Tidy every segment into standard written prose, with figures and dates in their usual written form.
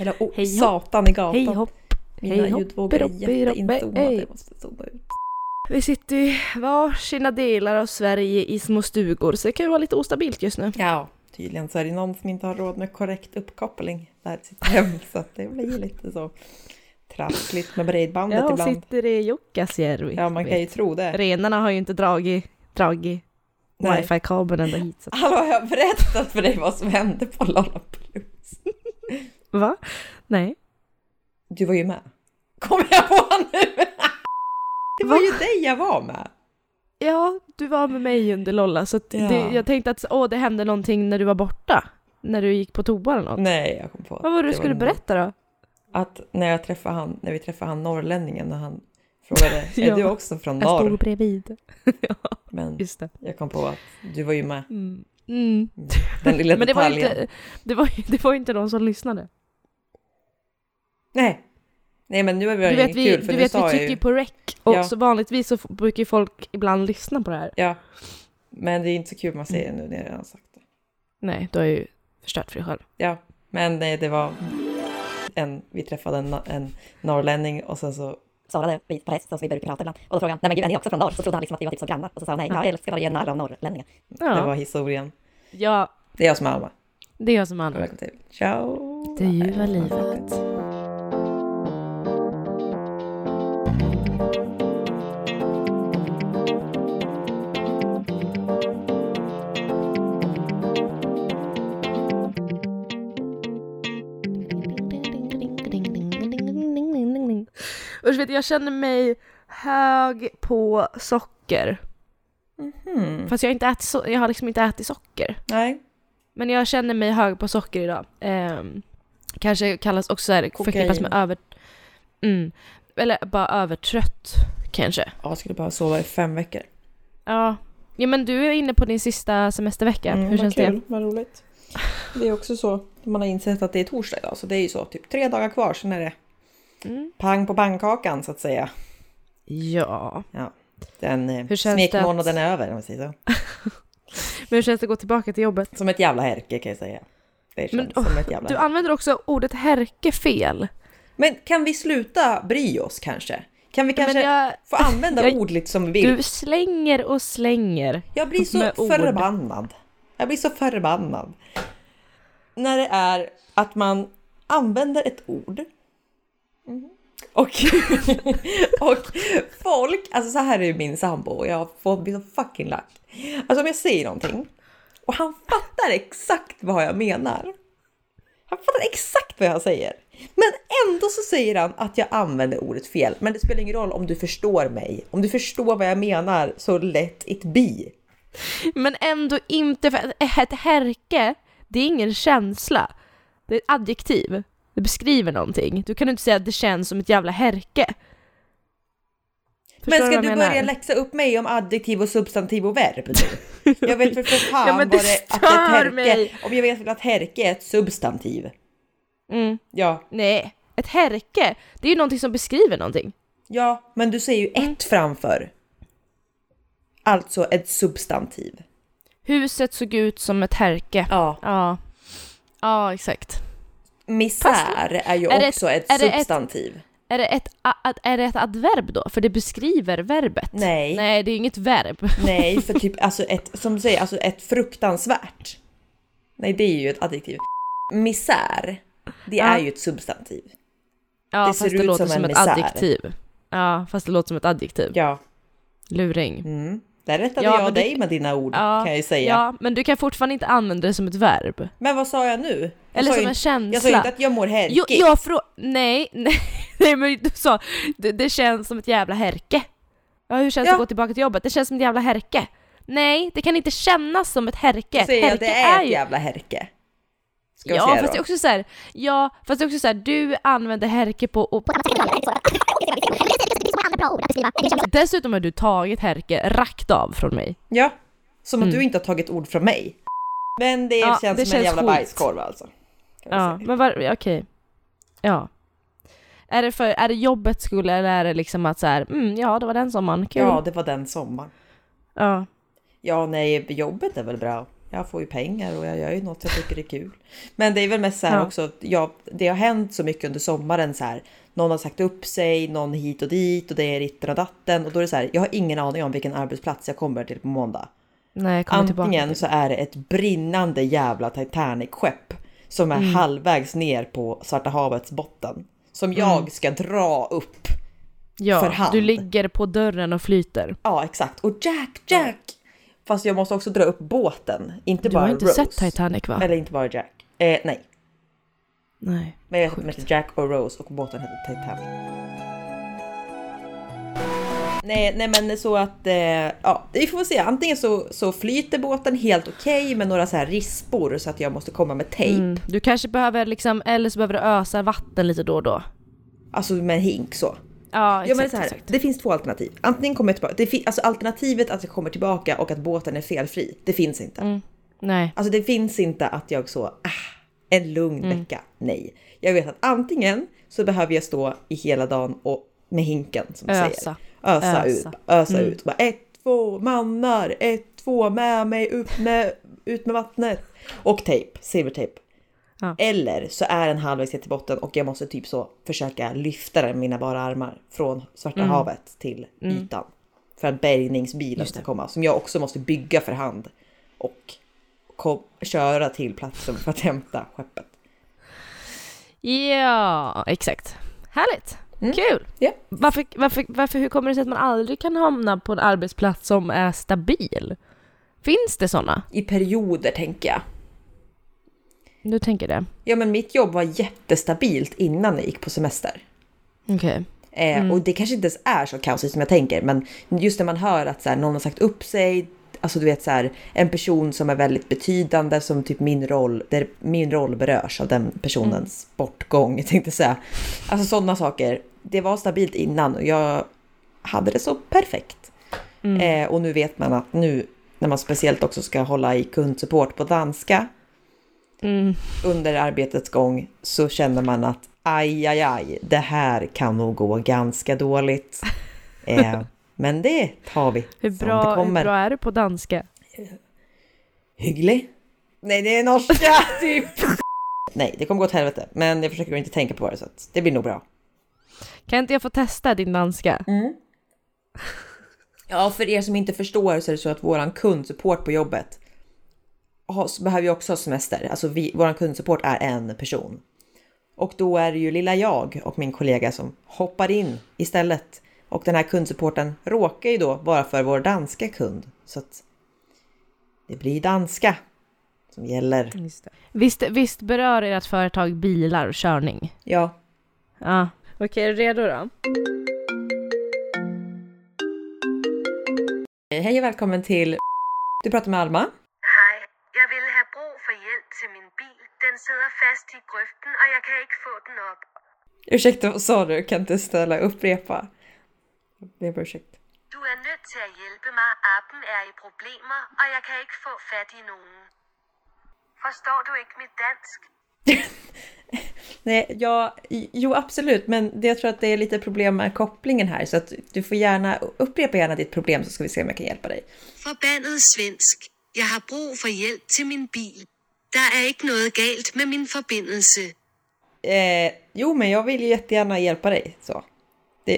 Hela satan i gatan. Hej hopp. Mina ljudvågor är jätteintonade. Jag måste zooma ut. Vi sitter i varsina delar av Sverige i små stugor. Så det kan ju vara lite ostabilt just nu. Ja, tydligen så är det någon som inte har råd med korrekt uppkoppling där sitt hem. Så det blir lite så trassligt med bredbandet ibland. Ja, sitter i Jukkasjärvi. Ja, man kan ju tro det. Renarna har ju inte dragit wifi-kabeln ända hit. Så. Hallå, jag har berättat för dig vad som hände på Lollapalooza. Va? Nej. Du var ju med. Kommer jag på nu? Det var ju dig jag var med. Ja, du var med mig under Lolla. Så jag tänkte att det hände någonting när du var borta. När du gick på toa eller något. Nej, jag kom på. Vad var det du skulle berätta då? Att när vi träffade han norrlänningen. När han frågade, är du också från norr? Jag stod bredvid. Men just det. Jag kom på att du var ju med. Mm. Den lilla men det var inte någon som lyssnade. Nej, men nu är det inget kul. För du vet, vi tycker ju på rec. Och så vanligtvis så brukar folk ibland lyssna på det här. Ja, men det är inte så kul man säger nu när jag redan sagt det. Nej, du har ju förstört för dig själv. Ja, men nej, det var vi träffade en norrlänning och sen så sa han det på häst som vi brukar prata ibland. Och då frågade han, nej men gud, han är också från norr. Så trodde han liksom att vi var typ som grannar. Och så sa han, nej, jag älskar vara grannar av norrlänningar. Ja. Det var historien. Ja. Det är jag som är Alma. Det är jag som är Alma. Välkommen till. Ciao. Det ljuva livet. Jag känner mig hög på socker. Mm-hmm. Fast jag har liksom inte ätit socker. Nej. Men jag känner mig hög på socker idag. Kanske kallas också förknippas med över... Mm. Eller bara övertrött kanske. Ja, jag skulle bara sova i 5 veckor. Ja. Ja, men du är inne på din sista semestervecka. Hur känns det? Vad roligt. Det är också så. Man har insett att det är torsdag idag. Så det är ju så typ 3 dagar kvar, sen är det... pang på pannkakan så att säga. Ja. Den smekmånaden är över om man säger så. Men hur känns det att gå tillbaka till jobbet? Som ett jävla härke kan jag säga. Det känns som ett jävla härke. Du använder också ordet härke fel. Men kan vi sluta bry oss kanske? Kan vi kanske få använda ord lite som vi vill? Du slänger och slänger. Jag blir så förbannad. När det är att man använder ett ord. Och folk, alltså så här är ju min sambo och jag får bli så fucking lack. Alltså om jag säger någonting och han fattar exakt vad jag menar. Han fattar exakt vad jag säger. Men ändå så säger han att jag använder ordet fel. Men det spelar ingen roll om du förstår mig. Om du förstår vad jag menar så let it be. Men ändå inte, för ett härke, det är ingen känsla. Det är ett adjektiv. Det beskriver någonting. Du kan inte säga att det känns som ett jävla härke. Förstår men ska du börja läxa upp mig om adjektiv och substantiv och verb nu? Jag vet för fan vad det är att ett härke... Om jag vet att härke är ett substantiv. Mm. Ja. Nej, ett härke, det är ju någonting som beskriver någonting. Ja, men du säger ju ett framför. Alltså ett substantiv. Huset såg ut som ett härke. Ja, exakt. Misär är ju också ett substantiv. Är det ett adverb då? För det beskriver verbet. Nej, det är ju inget verb. Nej, för typ alltså ett fruktansvärt. Nej, det är ju ett adjektiv. Misär, det är ju ett substantiv. Ja, det ser ut låter som ett adjektiv. Ja, fast det låter som ett adjektiv. Ja. Luring. Där rättade jag dig med dina ord, kan jag ju säga. Ja, men du kan fortfarande inte använda det som ett verb. Men vad sa jag nu? Eller som en känsla. Jag sa inte att jag mår härkigt. Nej, men du sa det känns som ett jävla härke. Ja, hur känns det att gå tillbaka till jobbet? Det känns som ett jävla härke. Nej, det kan inte kännas som ett härke. Så härke det är ett jävla härke. Fast det är också så här. Ja, fast det är också så här, du använder härke på och... Dessutom har du tagit härke rakt av från mig. Ja, som att du inte har tagit ord från mig. Men det känns som en jävla bajskorv alltså. Men okej. Ja. Är det jobbet skulle eller är det liksom att så här, det var den sommaren. Kul. Ja, det var den sommaren. Ja. Ja, nej, jobbet är väl bra. Jag får ju pengar och jag gör ju något jag tycker är kul. Men det är väl mest så här också, det har hänt så mycket under sommaren så här, någon har sagt upp sig, någon hit och dit och det är ritten och datten. Och då är det så här, jag har ingen aning om vilken arbetsplats jag kommer till på måndag. Nej, jag kommer antingen tillbaka. Så är det ett brinnande jävla Titanic-skepp som är halvvägs ner på Svarta havets botten. Som jag ska dra upp för hand. Du ligger på dörren och flyter. Ja, exakt. Och Jack! Fast jag måste också dra upp båten. Inte du bara har inte Rose. Sett Titanic, va? Eller inte bara Jack. Nej. Men jag heter Jack och Rose och båten heter Titanic. Nej men så att... vi får se. Antingen så flyter båten helt okej med några så här rispor så att jag måste komma med tejp. Mm. Du kanske behöver liksom... Eller så behöver du ösa vatten lite då och då. Alltså med en hink så. Ja, exakt, men så här, det finns två alternativ. Antingen kommer jag tillbaka, alltså alternativet att jag kommer tillbaka och att båten är felfri, det finns inte. Nej. Alltså det finns inte att jag så en lugn vecka. Nej. Jag vet att antingen så behöver jag stå i hela dagen och med hinken som du säger. Ösa ut. Och bara, 1, 2 mannar, 1, 2 med mig ut med vattnet och tejp, silvertejp. Ja. Eller så är den halvvägs till botten och jag måste typ så försöka lyfta den med mina bara armar från Svarta havet till ytan. För att bärgningsbilen ska komma. Som jag också måste bygga för hand och köra till platsen för att hämta skeppet. Ja, exakt. Härligt. Kul. Yeah. Varför hur kommer det sig att man aldrig kan hamna på en arbetsplats som är stabil? Finns det sådana? I perioder tänker jag. Du tänker det? Ja, men mitt jobb var jättestabilt innan jag gick på semester. Okej. Och det kanske inte är så kaosigt som jag tänker. Men just när man hör att så här, någon har sagt upp sig. Alltså du vet så här, en person som är väldigt betydande. Som typ min roll berörs av den personens bortgång. Jag tänkte säga. Alltså sådana saker. Det var stabilt innan och jag hade det så perfekt. Och nu vet man att nu när man speciellt också ska hålla i kundsupport på danska. Under arbetets gång så känner man att aj, det här kan nog gå ganska dåligt. Men det tar vi. Hur bra är du på danska? Hygglig. Nej, det är norska typ. Nej, det kommer gå åt helvete. Men jag försöker inte tänka på det så att det blir nog bra. Kan inte jag få testa din danska? Ja, för er som inte förstår så är det så att våran kundsupport på jobbet behöver ju också semester. Alltså vår kundsupport är en person. Och då är det ju lilla jag och min kollega som hoppar in istället. Och den här kundsupporten råkar ju då vara för vår danska kund. Så att det blir danska som gäller. Just det. Visst berör ert företag bilar och körning? Ja. Ja. Okej, är du redo då? Hej och välkommen till... Du pratar med Alma. Den sitter fast i gröften och jag kan inte få den upp. Ursäkta, vad sa du? Kan inte ställa upprepa? Det är ursäkt. Du är nöjd till att hjälpa mig. Appen är i problem och jag kan inte få fatt i någon. Förstår du inte mitt dansk? Nej, jo absolut. Men jag tror att det är lite problem med kopplingen här. Så att du får gärna upprepa gärna ditt problem så ska vi se om jag kan hjälpa dig. Förbannad svensk. Jag har brug för hjälp till min bil. Det är inte något galt med min förbindelse. Jo, men jag vill ju jättegärna hjälpa dig. Så.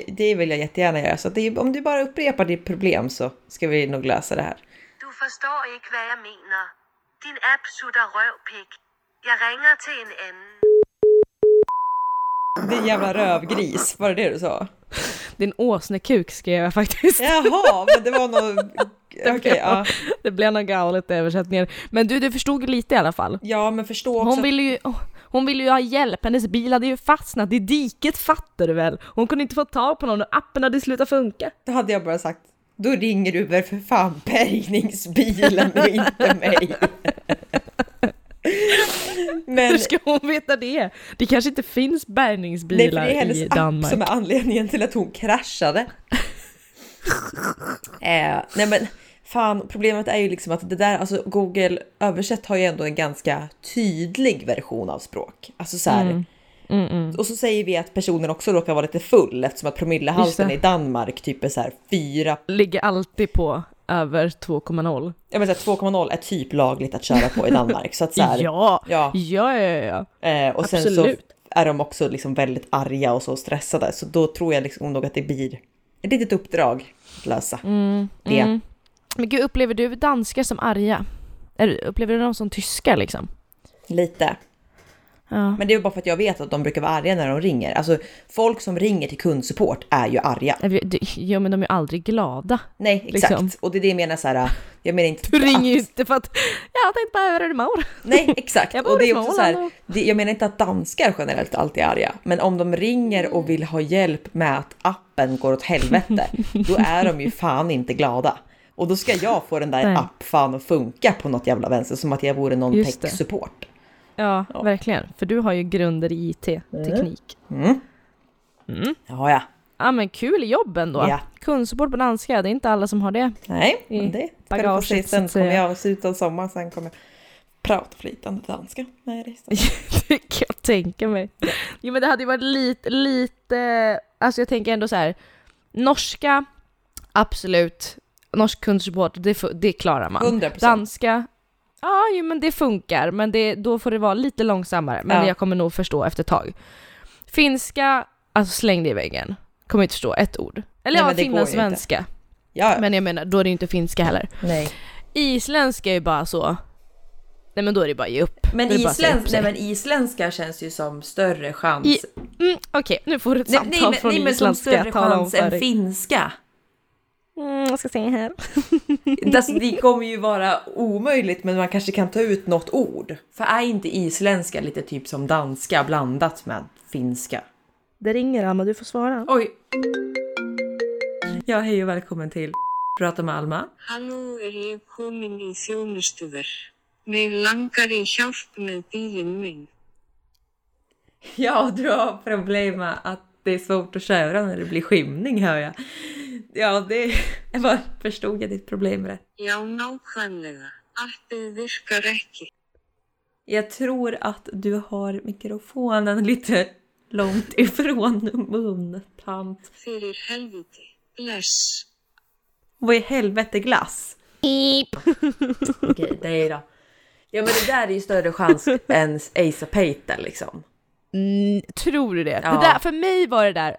Det vill jag jättegärna göra. Så om du bara upprepar ditt problem så ska vi nog lösa det här. Du förstår inte vad jag menar. Din app sutter rövpig. Jag ringer till en annan. Din jävla rövgris, var det du sa? Din åsnekuk skrev jag faktiskt. Jaha, men det var nog... Det blev någon galet översättningar. Men du förstod lite i alla fall. Ja, men förstå också. Hon ville ju ha hjälp. Hennes bil hade ju fastnat i diket, fattar du väl? Hon kunde inte få tag på någon och appen hade slutat funka. Då hade jag bara sagt, då ringer du väl för fan bärgningsbilen och inte mig. Men hur ska hon veta det? Det kanske inte finns bärgningsbilar i Danmark. Det är hennes app som är anledningen till att hon kraschade. Nej men fan, problemet är ju liksom att det där, alltså Google översätt har ju ändå en ganska tydlig version av språk. Alltså så här, och så säger vi att personen också råkar vara lite full eftersom att promillehalten i Danmark typ är så här 4. Ligger alltid på över 2,0. Ja, men 2,0 är typ lagligt att köra på i Danmark. Så att så här, ja. Och sen absolut. Så är de också liksom väldigt arga och så stressade. Så då tror jag liksom nog att det blir ett litet uppdrag att lösa. Det. Men gud, upplever du danskar som arga? Upplever du dem som tyskar liksom? Lite. Ja. Men det är ju bara för att jag vet att de brukar vara arga när de ringer. Alltså folk som ringer till kundsupport är ju arga. Ja, men de är ju aldrig glada. Nej, exakt. Liksom. Och det är det jag menar så här, jag menar inte... Du ringer ju inte för att jag tänkte bara, hur är det med år? Nej, exakt. Och det är också så här, jag menar inte att danskar generellt alltid är arga. Men om de ringer och vill ha hjälp med att appen går åt helvete, då är de ju fan inte glada. Och då ska jag få den där app-fan att funka på något jävla vänster, som att jag vore någon tech-support. Ja, ja, verkligen. För du har ju grunder i IT-teknik. Ja. Ja, men kul jobb ändå. Ja. Kundsupport på danska, det är inte alla som har det. Nej, men det ska du få se. Sen kommer jag utan sommar, sen kommer jag prata flytande danska. Nej, det kan jag tänka mig. Jo, men det hade ju varit lite... Alltså jag tänker ändå så här, norska, absolut. Norsk kundsupport, det klarar man. 100%. Danska... Ja, ju, men det funkar. Men då får det vara lite långsammare. Men jag kommer nog förstå efter ett tag. Finska, alltså släng det i väggen. Kommer inte förstå ett ord. Eller nej, ja, finlandssvenska. Ja. Men jag menar, då är det inte finska heller. Nej. Isländska är ju bara så... Nej, men då är det bara ge upp. Men, isländska känns ju som större chans. Okej, nu får du ett samtal från isländska. Nej, men som större chans än finska. Jag ska säga här. Det kommer ju vara omöjligt, men man kanske kan ta ut något ord. För är inte isländska lite typ som danska blandat med finska? Det ringer, Alma, du får svara. Oj. Ja, hej och välkommen till Prata med Alma. Hallå, jag kommer i sönerstuver. Men lankar i hjälp med bilen min. Ja, du har problem med att det är svårt att köra när det blir skymning, hör jag. Ja, det var, förstod jag ditt problem med det. Ja, någonstans. Att det virkar räcker. Jag tror att du har mikrofonen lite långt ifrån muntant. För helvete, glass. Vad är helvete glass? Okej, det är då. Ja, men det där är ju större chans än Asa Peter liksom. Tror du det? Ja. Det där, för mig var det där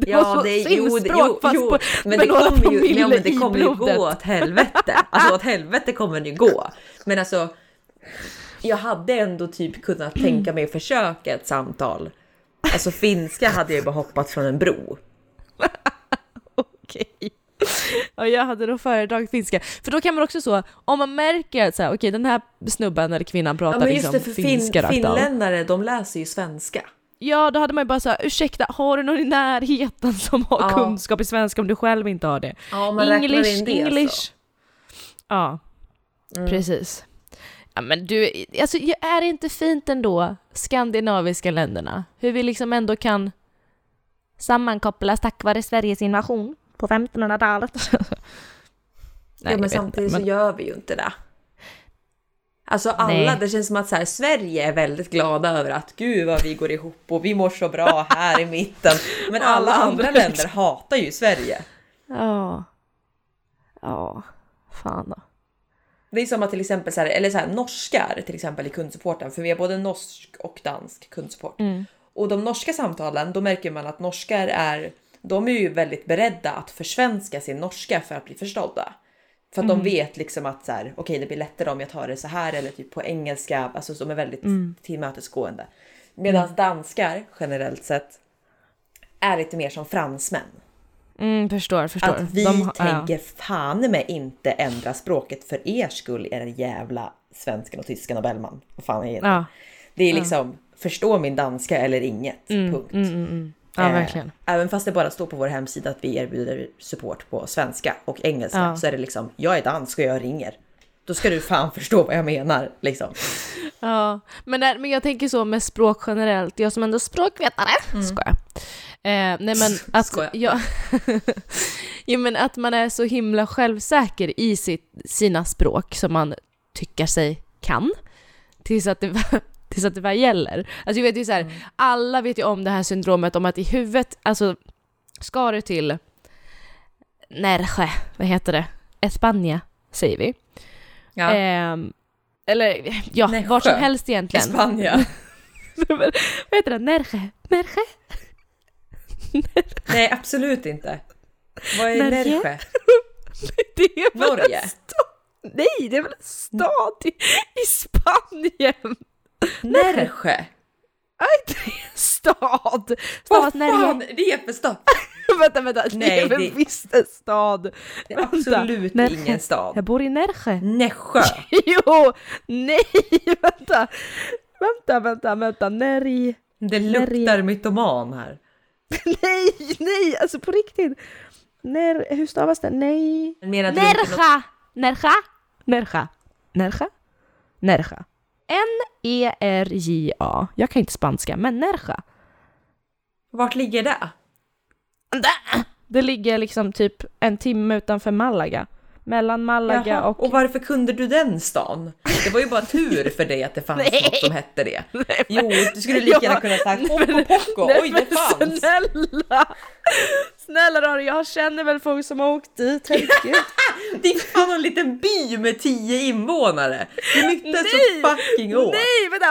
det var så simspråk fast på men det kommer ju, ja, men det kommer ju gå åt helvete. Alltså åt helvete kommer det ju gå. Men alltså jag hade ändå typ kunnat tänka mig att försöka ett samtal. Alltså finska hade jag bara hoppat från en bro. Okej. Ja, jag hade då föredragit finska. För då kan man också så, om man märker att okej, den här snubben eller kvinnan pratar liksom finska rakt av. Finländare, de läser ju svenska. Ja, då hade man ju bara såhär, ursäkta, har du någon i närheten som har kunskap i svenska om du själv inte har det? Ja, man räknar in det. English. Ja, precis. Ja, men du, alltså, är det inte fint ändå, skandinaviska länderna? Hur vi liksom ändå kan sammankopplas tack vare Sveriges invasion på 1500-talet. Nej, ja, men samtidigt inte, så gör vi ju inte det. Alltså det känns som att så här, Sverige är väldigt glada över att gud vad vi går ihop och vi mår så bra här i mitten. Men alla andra länder hatar ju Sverige. Ja, fan då. Det är som att till exempel så här, eller så här, norskar till exempel i kundsupporten, för vi har både norsk och dansk kundsupport. Och de norska samtalen, då märker man att norskar är... De är ju väldigt beredda att försvenska sin norska för att bli förstådda. För att de vet liksom att så här, okej, det blir lättare om jag tar det så här eller typ på engelska. Alltså de är väldigt tillmötesgående. Medan danskar generellt sett är lite mer som fransmän. Förstår. Att vi tänker fan med inte ändra språket för er skull, era jävla svenskan och tyskan och bellman. Vad fan är det? Ja. Det är liksom, förstå min danska eller inget, punkt. Ja, verkligen. Även fast det bara står på vår hemsida att vi erbjuder support på svenska och engelska, så är det liksom, jag är dansk och jag ringer. Då ska du fan förstå vad jag menar liksom. Ja, men jag tänker så med språk generellt. Jag som ändå språkvetare, skojar. Nej, men att ja, men att man är så himla självsäker i sina språk som man tycker sig kan tills att det bara gäller. Alltså jag vet ju så här, alla vet ju om det här syndromet om att i huvudet, alltså ska du till Nerje, vad heter det? Espanja, säger vi. Ja. Eller ja, Nerje. Vart som helst egentligen. Espanja. Vad heter det? Nerje? Nerje? Nej, absolut inte. Vad är Nerje? Det är väl Norge? Nej, det är väl en stad i Spanien. Nerje. Nej, det är en stad. Vad fan, det är för stad. vänta, nej, det är visst en stad. Det är absolut ingen stad. Jag bor i Nerje. Nerje. Jo, nej, vänta. Nerje. Det luktar mytoman här. nej, alltså på riktigt. Hur stavas det? Nej. Nerja. Nerja. Nerja. Nerja. Nerja. N-E-R-J-A. Jag kan inte spanska, men Nerja. Vart ligger det? Det ligger liksom typ en timme utanför Malaga. Mellan Malaga. Jaha, och varför kunde du den stan? Det var ju bara tur för dig att det fanns något som hette det. Nej, men... Jo, du skulle lika gärna kunna säga Poco. Oj, det fanns. Snälla då, jag känner väl folk som har åkt dit. Det är fan en liten by med 10 invånare. Det lyckades så fucking år. Nej, vänta.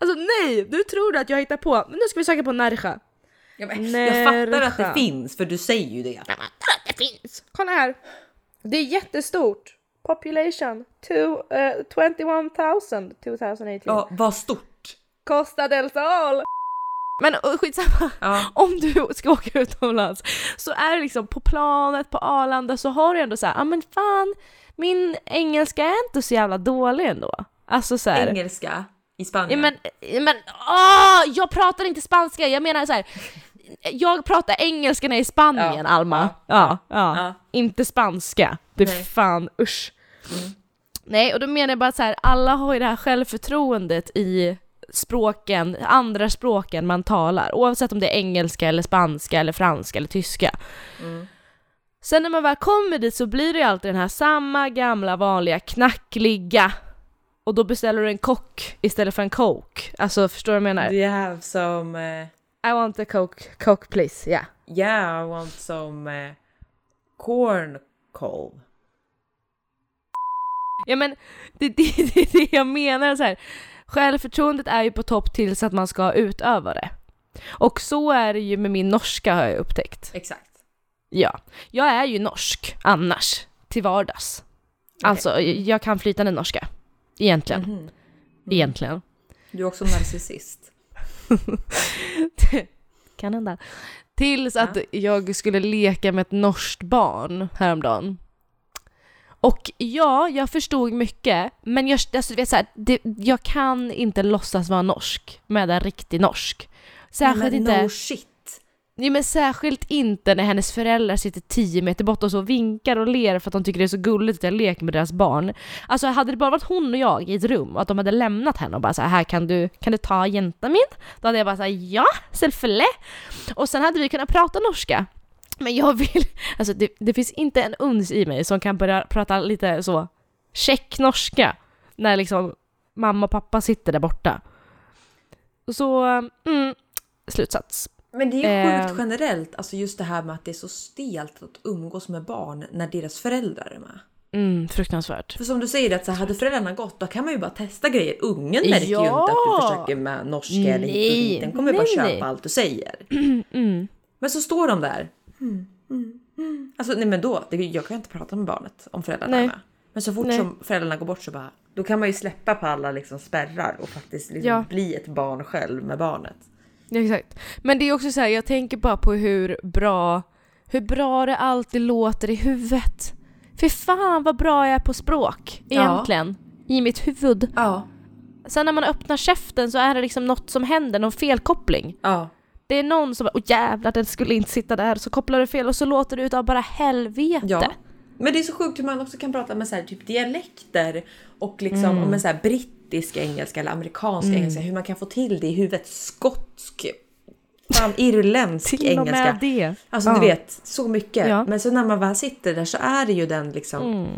Alltså nej, nu tror du att jag hittar på. Men nu ska vi söka på Nerje. Jag fattar att det finns, för du säger ju det. Jag fattar att det finns. Kolla här. Det är jättestort. Population 21,000 2018. Ja, vad stort. Costa del Sol. Men skitsamma. Ja. Om du ska åka utomlands så är det liksom på planet, på Arlanda, så har du ändå så här, ja men fan, min engelska är inte så jävla dålig ändå. Alltså så här. Engelska? I Spanien. Men jag pratar inte spanska. Jag menar så här, jag pratar engelska när jag är i Spanien, ja, Alma. Ja. Inte spanska. Det är fan usch. Mm. Nej, och då menar jag bara så här, alla har ju det här självförtroendet i språken, andra språken man talar, oavsett om det är engelska eller spanska eller franska eller tyska. Mm. Sen när man väl kommer dit så blir det ju alltid den här samma gamla vanliga knackliga. Och då beställer du en kock istället för en coke. Alltså, förstår du vad jag menar? Do you have some... I want a coke please, yeah. Yeah, I want some corn coal. Ja, men det jag menar så här. Självförtroendet är ju på topp tills att man ska utöva det. Och så är det ju med min norska, har jag upptäckt. Exakt. Ja, jag är ju norsk annars, till vardags. Okay. Alltså, jag kan flytande norska. Egentligen. Mm-hmm. Egentligen. Du är också narcissist. Kan hända. Tills att jag skulle leka med ett norskt barn häromdagen. Och ja, jag förstod mycket. Men jag kan inte låtsas vara norsk. Med en riktig norsk. Särskilt inte... No shit. Nej, men särskilt inte när hennes föräldrar sitter 10 meter bort och så vinkar och ler för att de tycker det är så gulligt att jag leker med deras barn. Alltså, hade det bara varit hon och jag i ett rum och att de hade lämnat henne och bara så här, kan du ta jäntan min? Då hade jag bara så här, ja, självfälle. Och sen hade vi kunnat prata norska. Men jag vill, alltså det finns inte en uns i mig som kan börja prata lite så tjecknorska när liksom mamma och pappa sitter där borta. Så, slutsats. Men det är ju sjukt generellt, alltså just det här med att det är så stelt att umgås med barn när deras föräldrar är med. Fruktansvärt. För som du säger, att så hade föräldrarna gått, då kan man ju bara testa grejer. Ungen märker ju inte att du försöker med norska eller hit. Den kommer bara köpa allt du säger. Men så står de där. Alltså, nej men då, jag kan ju inte prata med barnet om föräldrarna är med. Men så fort som föräldrarna går bort så bara, då kan man ju släppa på alla liksom spärrar och faktiskt liksom bli ett barn själv med barnet. Ja, exakt. Men det är också så här, jag tänker bara på hur bra det alltid låter i huvudet. För fan vad bra jag är på språk egentligen i mitt huvud. Ja. Sen när man öppnar käften så är det liksom något som händer, någon felkoppling. Ja. Det är någon som bara, åh jävlar, den skulle inte sitta där, så kopplar det fel och så låter det ut av bara helvete. Ja. Men det är så sjukt hur man också kan prata med så här, typ dialekter och liksom om så här brittisk engelska eller amerikansk engelska, hur man kan få till det i huvudet, skotsk, fan irländsk engelska. Det. Alltså du vet, så mycket. Ja. Men så när man väl sitter där så är det ju den liksom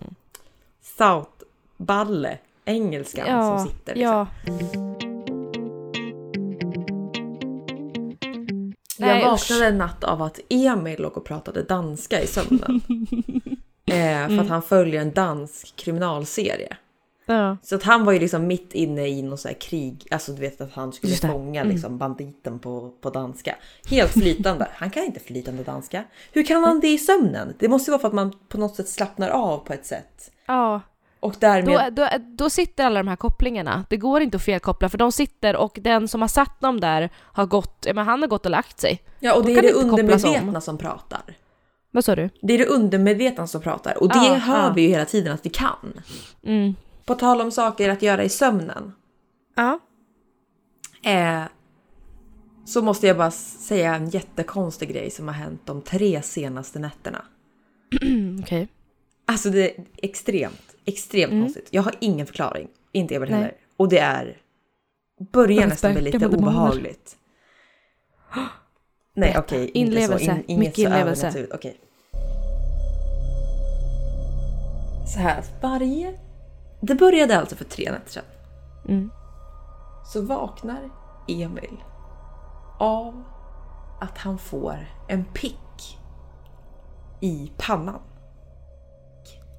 south balle engelskan som sitter liksom. Ja. Nej, jag vaknade en natt av att Emil låg och pratade danska i sömnen. För att han följer en dansk kriminalserie. Ja. Så att han var ju liksom mitt inne i någon så här krig. Alltså du vet att han skulle fånga liksom banditen på danska. Helt flytande. Han kan inte flytande danska. Hur kan han det i sömnen? Det måste ju vara för att man på något sätt slappnar av på ett sätt. Ja. Och därmed... då sitter alla de här kopplingarna. Det går inte att felkoppla för de sitter och den som har satt dem där har gått, men han har gått och lagt sig. Ja, och det är det undermedvetna som pratar. Vad sa du? Det är det undermedvetna som pratar. Och det hör vi ju hela tiden att vi kan. Mm. På tal om saker att göra i sömnen. Ja. Så måste jag bara säga en jättekonstig grej som har hänt de 3 senaste nätterna. Okej. Okay. Alltså det är extremt konstigt. Jag har ingen förklaring. Inte Ebert heller. Och det är... börjar nästan bli lite obehagligt. Nej, okej. Okay, inlevelse. Mycket inlevelse. Okej. Så här. Det började alltså för 3 nätter sedan. Mm. Så vaknar Emil av att han får en pick i pannan.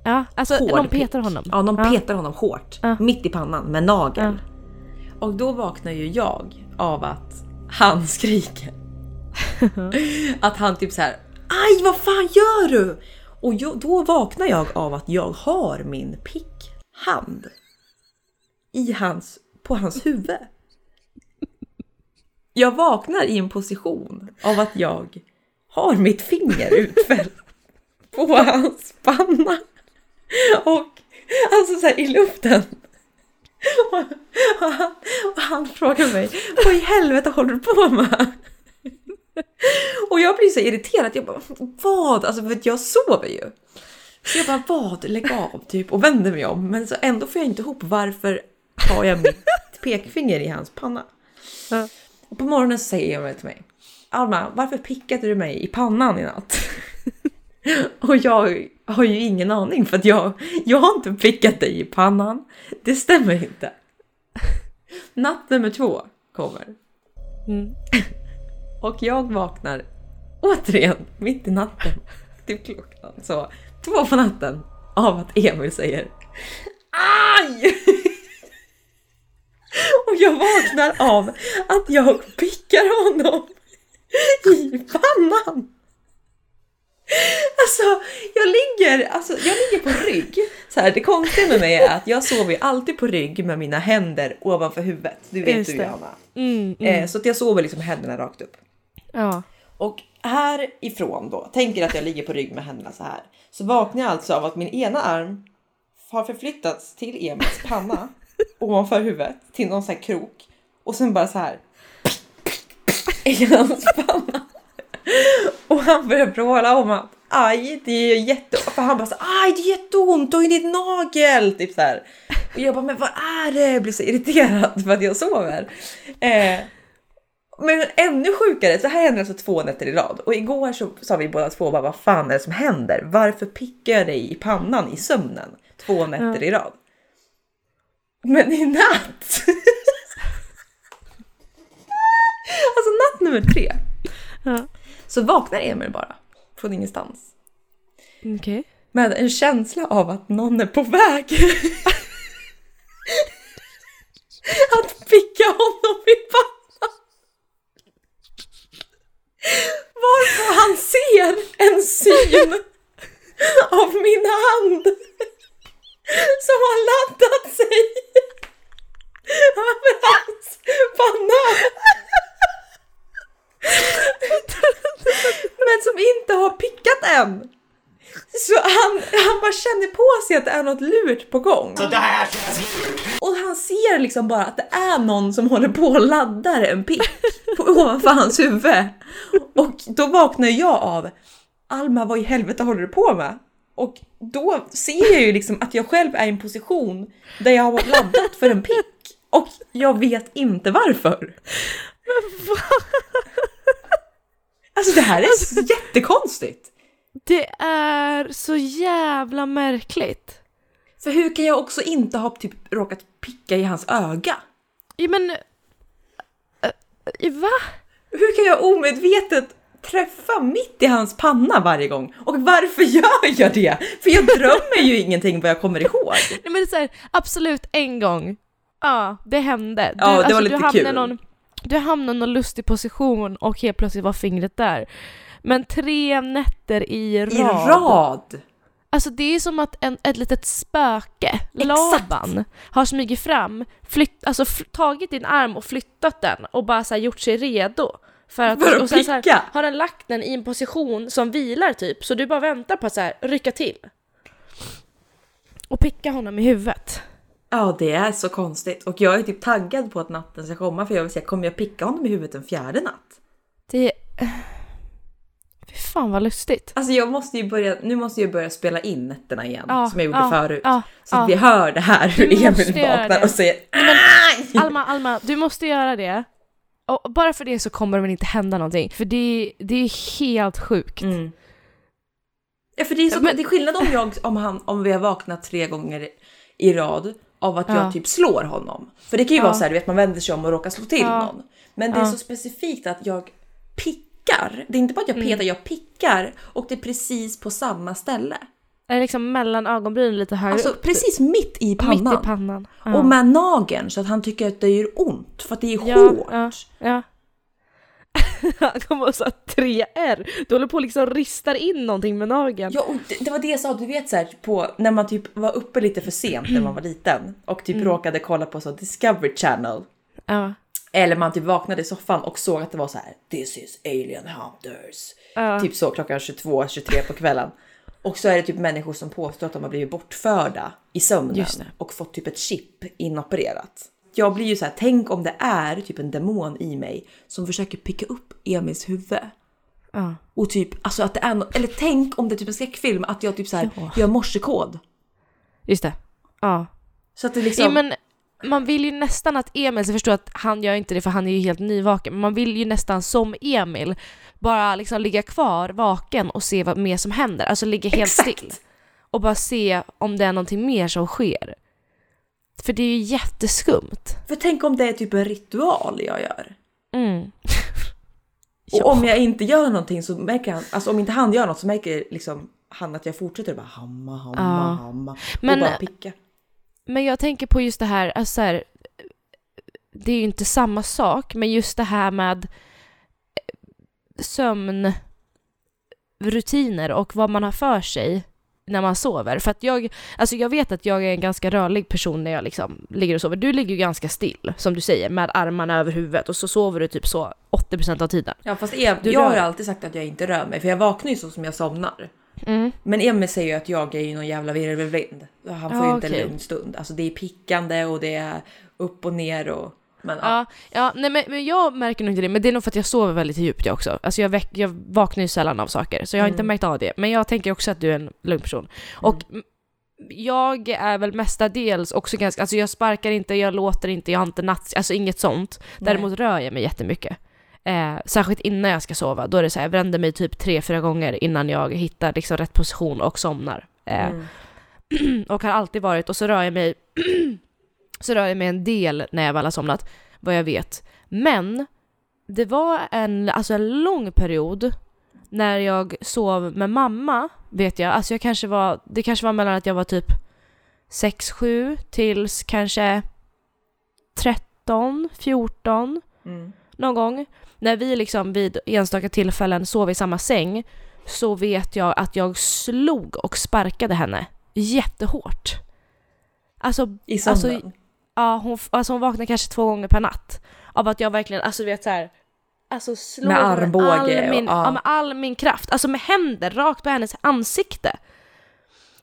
Ja, alltså de petar honom. Ja, de petar honom hårt. Ja. Mitt i pannan med nagel. Ja. Och då vaknar ju jag av att han skriker. Att han typ så här, aj, vad fan gör du? Och då vaknar jag av att jag har min pickhand i på hans huvud. Jag vaknar i en position av att jag har mitt finger utfällt på hans panna. Och alltså så här i luften. Och han frågar mig, vad i helvete håller du på med? Och jag blir så irriterad. Jag bara, vad? Alltså för att jag sover ju. Så jag bara, vad? Lägg av typ. Och vänder mig om. Men så ändå får jag inte ihop varför har jag mitt pekfinger i hans panna. Och på morgonen så säger jag till mig, Alma, varför pickade du mig i pannan i natt? Och jag har ju ingen aning för att jag har inte prickat dig i pannan. Det stämmer inte. Natt nummer 2 kommer. Mm. Och jag vaknar återigen mitt i natten. Typ klockan så 2 på natten av att Emil säger aj! Och jag vaknar av att jag pickar honom i pannan. Alltså, jag ligger på rygg. Så här, det konstiga med mig är att jag sover alltid på rygg med mina händer ovanför huvudet. Du vet ju, Johanna. Så att jag sover liksom händerna rakt upp. Ja. Och härifrån då, tänker att jag ligger på rygg med händerna så här. Så vaknar jag alltså av att min ena arm har förflyttats till Emils panna ovanför huvudet, till någon sån här krok. Och sen bara så här i hans panna. Och han börjar bråla om att aj, det är jätteont. För han bara så, aj, det är jätteont, och i ditt nagel typ så här. Och jag bara, men vad är det? Jag blir så irriterad för att jag sover. Men ännu sjukare, så här händer alltså 2 nätter i rad. Och igår så sa vi båda två bara, vad fan är det som händer? Varför pickar jag dig i pannan i sömnen 2 nätter i rad? Men i natt alltså natt nummer 3. Ja. Så vaknar Emil bara från ingenstans. Okej. Okay. Med en känsla av att någon är på väg att picka honom i pannan. Varför han ser en syn av min hand som har laddat sig över hans panna. Men som inte har pickat än. Så han bara känner på sig att det är något lurt på gång. Så det här känns lurt. Och han ser liksom bara att det är någon som håller på och laddar en pick ovanför hans huvud. Och då vaknar jag av, Alma, vad i helvete håller du på med? Och då ser jag ju liksom att jag själv är i en position där jag har laddat för en pick. Och jag vet inte varför. Men vad? Alltså det här är jättekonstigt. Det är så jävla märkligt. För hur kan jag också inte ha typ råkat picka i hans öga? Ja men... va? Hur kan jag omedvetet träffa mitt i hans panna varje gång? Och varför gör jag det? För jag drömmer ju ingenting vad jag kommer ihåg. Nej, men det är så här, absolut en gång. Ja, det hände. Ja, det var lite kul. Du hamnade i någon lustig position och helt plötsligt var fingret där. Men 3 nätter i rad. Alltså det är som att ett litet spöke, Laban, har smugit fram, tagit din arm och flyttat den och bara så här gjort sig redo. För att och sen så här, har den lagt den i en position som vilar typ. Så du bara väntar på att så här, rycka till. Och picka honom i huvudet. Ja, det är så konstigt. Och jag är typ taggad på att natten ska komma. För jag vill säga, kommer jag picka honom i huvudet en 4:e natt? Det... Fy fan vad lustigt. Alltså jag måste ju börja spela in nätterna igen. Ja, som jag gjorde förut. Ja, så att vi hör det här hur Emil vaknar och säger... Men, Alma, du måste göra det. Och bara för det så kommer det väl inte hända någonting. För det är helt sjukt. Mm. Ja, för det är, så, men... det är skillnad om vi har vaknat 3 gånger i rad av att jag typ slår honom. För det kan ju vara så här, du vet, man vänder sig om och råkar slå till någon. Men det är så specifikt att jag pickar. Det är inte bara att jag petar, jag pickar. Och det är precis på samma ställe. Är det liksom mellan ögonbrynen lite högre upp? Alltså precis mitt i pannan. Ja. Och med nageln så att han tycker att det gör ont. För att det är hårt. Ja. Han kommer och sa 3R. Du håller på och liksom ristar in någonting med nageln. Ja, och det var det jag sa. Du vet så här, när man typ var uppe lite för sent när man var liten. Och typ råkade kolla på så Discovery Channel. Ja. Eller man typ vaknade i soffan och såg att det var så här: this is alien hunters. Ja. Typ så klockan 22-23 på kvällen. Och så är det typ människor som påstår att de har blivit bortförda i sömnen och fått typ ett chip inopererat. Jag blir ju så här, tänk om det är typ en demon i mig som försöker picka upp Emils huvud. Och typ, alltså att det är eller tänk om det är typ en skräckfilm att jag typ så här gör morsekod. Just det. Ja. Så att det liksom... men man vill ju nästan att Emil, så förstår att han gör inte det för han är ju helt nyvaken, men man vill ju nästan som Emil bara liksom ligga kvar vaken och se vad mer som händer. Alltså ligga helt still och bara se om det är någonting mer som sker. För det är ju jätteskumt. För tänk om det är typ en ritual jag gör. Och om jag inte gör någonting så märker han, alltså om inte han gör något så märker liksom han att jag fortsätter bara hamma och bara picka. Men jag tänker på just det här, alltså så här, det är ju inte samma sak, men just det här med sömnrutiner och vad man har för sig när man sover. För att jag vet att jag är en ganska rörlig person när jag liksom ligger och sover. Du ligger ju ganska still, som du säger, med armarna över huvudet och så sover du typ så 80% av tiden. Ja, fast jag har alltid sagt att jag inte rör mig, för jag vaknar ju så som jag somnar. Men Emil säger ju att jag är ju någon jävla virvelvind. Han får ju inte en lugn stund. Alltså det är pickande och det är upp och ner och... Men jag märker nog inte det. Men det är nog för att jag sover väldigt djupt jag också. Alltså jag vaknar ju sällan av saker. Så jag har inte märkt av det. Men jag tänker också att du är en lugn person. Och jag är väl mestadels också ganska... Alltså jag sparkar inte, jag låter inte, jag har inte natt... Alltså inget sånt. Däremot rör jag mig jättemycket. Särskilt innan jag ska sova. Då är det så här, jag vänder mig typ 3-4 gånger innan jag hittar liksom rätt position och somnar. Och har alltid varit. Och så rör jag mig en del när jag väl har somnat, vad jag vet. Men det var en lång period när jag sov med mamma, vet jag. Alltså jag kanske var, det kanske var mellan att jag var typ 6-7 tills kanske 13-14 någon gång. När vi liksom vid enstaka tillfällen sov i samma säng, så vet jag att jag slog och sparkade henne jättehårt. Hon vaknade kanske 2 gånger per natt av att jag verkligen, alltså vet så här, alltså slog med med all min kraft, alltså med händer rakt på hennes ansikte.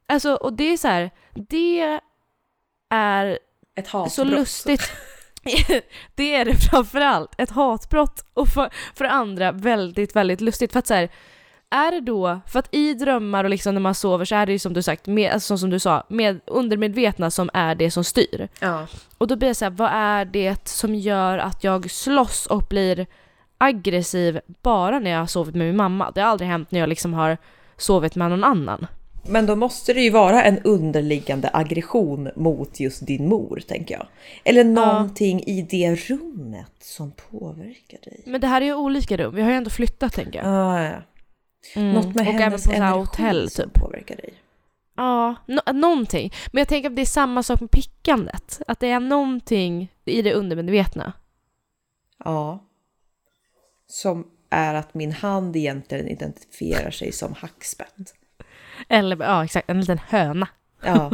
Alltså, och det är så här, det är ett hatbrott. Så lustigt. Det är det framförallt, ett hatbrott, och för andra väldigt väldigt lustigt, för att så här, är det då, för att i drömmar och liksom när man sover så är det ju som du sagt med, alltså som du sa, med undermedvetna som är det som styr. Ja. Och då blir det så här, vad är det som gör att jag slåss och blir aggressiv bara när jag har sovit med min mamma? Det har aldrig hänt när jag liksom har sovit med någon annan. Men då måste det ju vara en underliggande aggression mot just din mor, tänker jag. Eller någonting i det rummet som påverkar dig. Men det här är ju olika rum. Vi har ju ändå flyttat, tänker jag. Ja. Mm. Något med och hennes även på energi hotell, typ. Som påverkar dig. Ja, någonting. Men jag tänker att det är samma sak med pickandet. Att det är någonting i det undermedvetna. Ja. Som är att min hand egentligen identifierar sig som hackspett. Eller, ja exakt, en liten höna. Ja.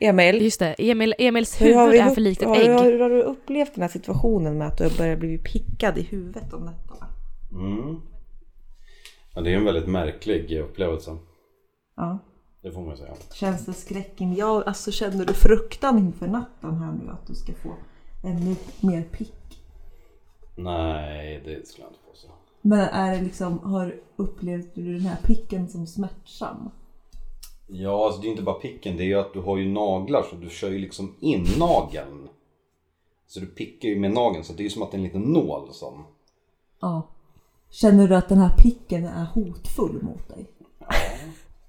Emil. Just det, Emils huvud är för likt ett ägg. Hur har du upplevt den här situationen med att du börjar bli pickad i huvudet om detta? Mm. Ja, det är en väldigt märklig upplevelse. Ja. Det får man säga. Känns det skräcken? Ja, alltså känner du fruktan inför natten här nu att du ska få ännu mer pick? Nej, det skulle jag inte få så. Men är det liksom, har upplevt du den här picken som smärtsam? Ja, alltså det är inte bara picken, det är ju att du har ju naglar så du kör ju liksom in nageln. Så du pickar ju med nageln, så det är ju som att det är en liten nål som... Ja. Känner du att den här picken är hotfull mot dig? Ja,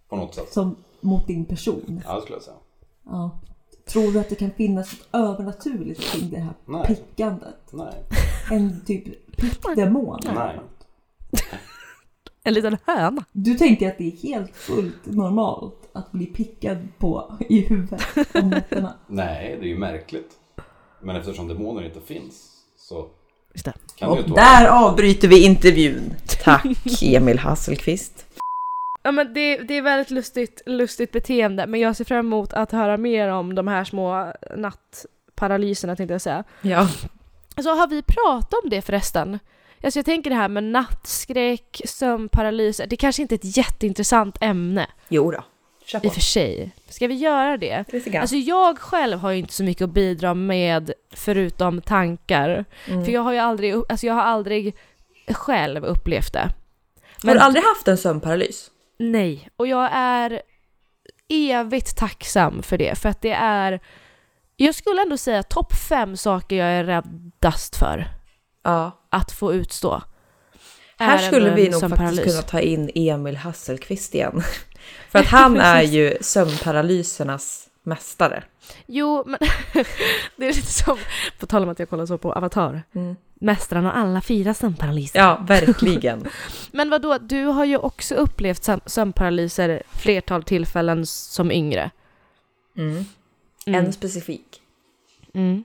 på något sätt. Som mot din person? Ja, det skulle jag säga. Ja. Tror du att det kan finnas ett övernaturligt kring det här Nej. Pickandet? Nej. En typ pickdemon? Nej. En liten höna. Du tänker att det är helt fullt normalt att bli pickad på i huvudet om nätterna? Nej, det är ju märkligt. Men eftersom demoner inte finns så kan det ju inte vara. Där avbryter vi intervjun. Tack Emil Hasselqvist. Ja, men det är väldigt lustigt beteende. Men jag ser fram emot att höra mer om de här små nattparalyserna, tänkte jag säga. Ja. Så har vi pratat om det förresten? Alltså jag tänker det här med nattskräck, sömnparalyser. Det kanske inte är ett jätteintressant ämne. Jo då. I och för sig. Ska vi göra det? Alltså jag själv har ju inte så mycket att bidra med förutom tankar. Mm. För jag har ju aldrig själv upplevt det. Men har du aldrig haft en sömnparalys? Nej, och jag är evigt tacksam för det. För att det är, jag skulle ändå säga, topp 5 saker jag är räddast för att få utstå. Här skulle vi nog faktiskt kunna ta in Emil Hasselqvist igen. För att han är ju sömnparalysernas mästare. Jo, men det är lite som, på tal om att jag kollar så på Avatar. Mm. Mästrarna och alla 4 sömnparalyser. Ja, verkligen. Men vadå, du har ju också upplevt sömnparalyser flertal tillfällen som yngre. Mm. Mm. En specifik. Mm.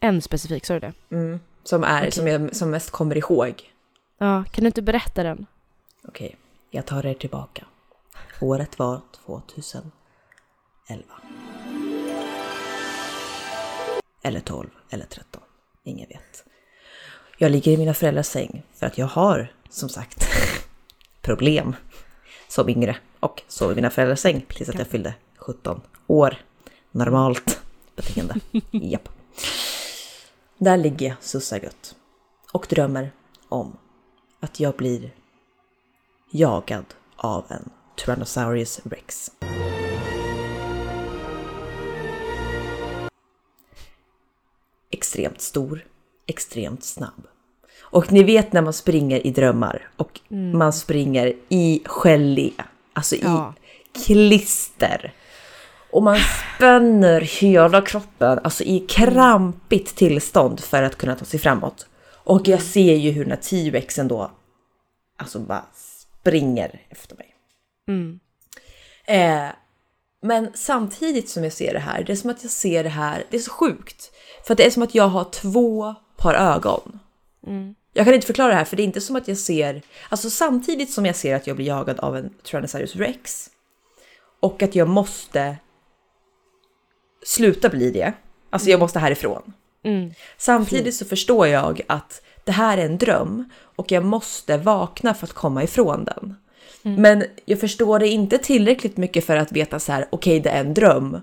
En specifik, sa du det? Mm. Som är, okay. som jag mest kommer ihåg. Ja, kan du inte berätta den? Okej, jag tar er tillbaka. Året var 2011. Eller 12, eller 13. Ingen vet. Jag ligger i mina föräldrars säng för att jag har, som sagt, problem som yngre. Och sov i mina föräldrars säng tills att jag fyllde 17 år. Normalt beteende. Japp. Där ligger jag, sussagött. Och drömmer om att jag blir jagad av en Tyrannosaurus Rex. Extremt stor, extremt snabb. Och ni vet när man springer i drömmar och man springer i gelé, alltså i klister. Och man spänner hela kroppen, alltså i krampigt tillstånd för att kunna ta sig framåt. Och jag ser ju hur den här T-rexen då alltså bara springer efter mig. Mm. Men samtidigt som jag ser det här, det är som att jag ser det här, det är så sjukt. För att det är som att jag har 2 par ögon. Mm. Jag kan inte förklara det här, för det är inte som att jag ser... Alltså samtidigt som jag ser att jag blir jagad av en Tyrannosaurus Rex och att jag måste sluta bli det. Alltså jag måste härifrån. Mm. Samtidigt så förstår jag att det här är en dröm och jag måste vakna för att komma ifrån den. Mm. Men jag förstår det inte tillräckligt mycket för att veta så här, okej, det är en dröm.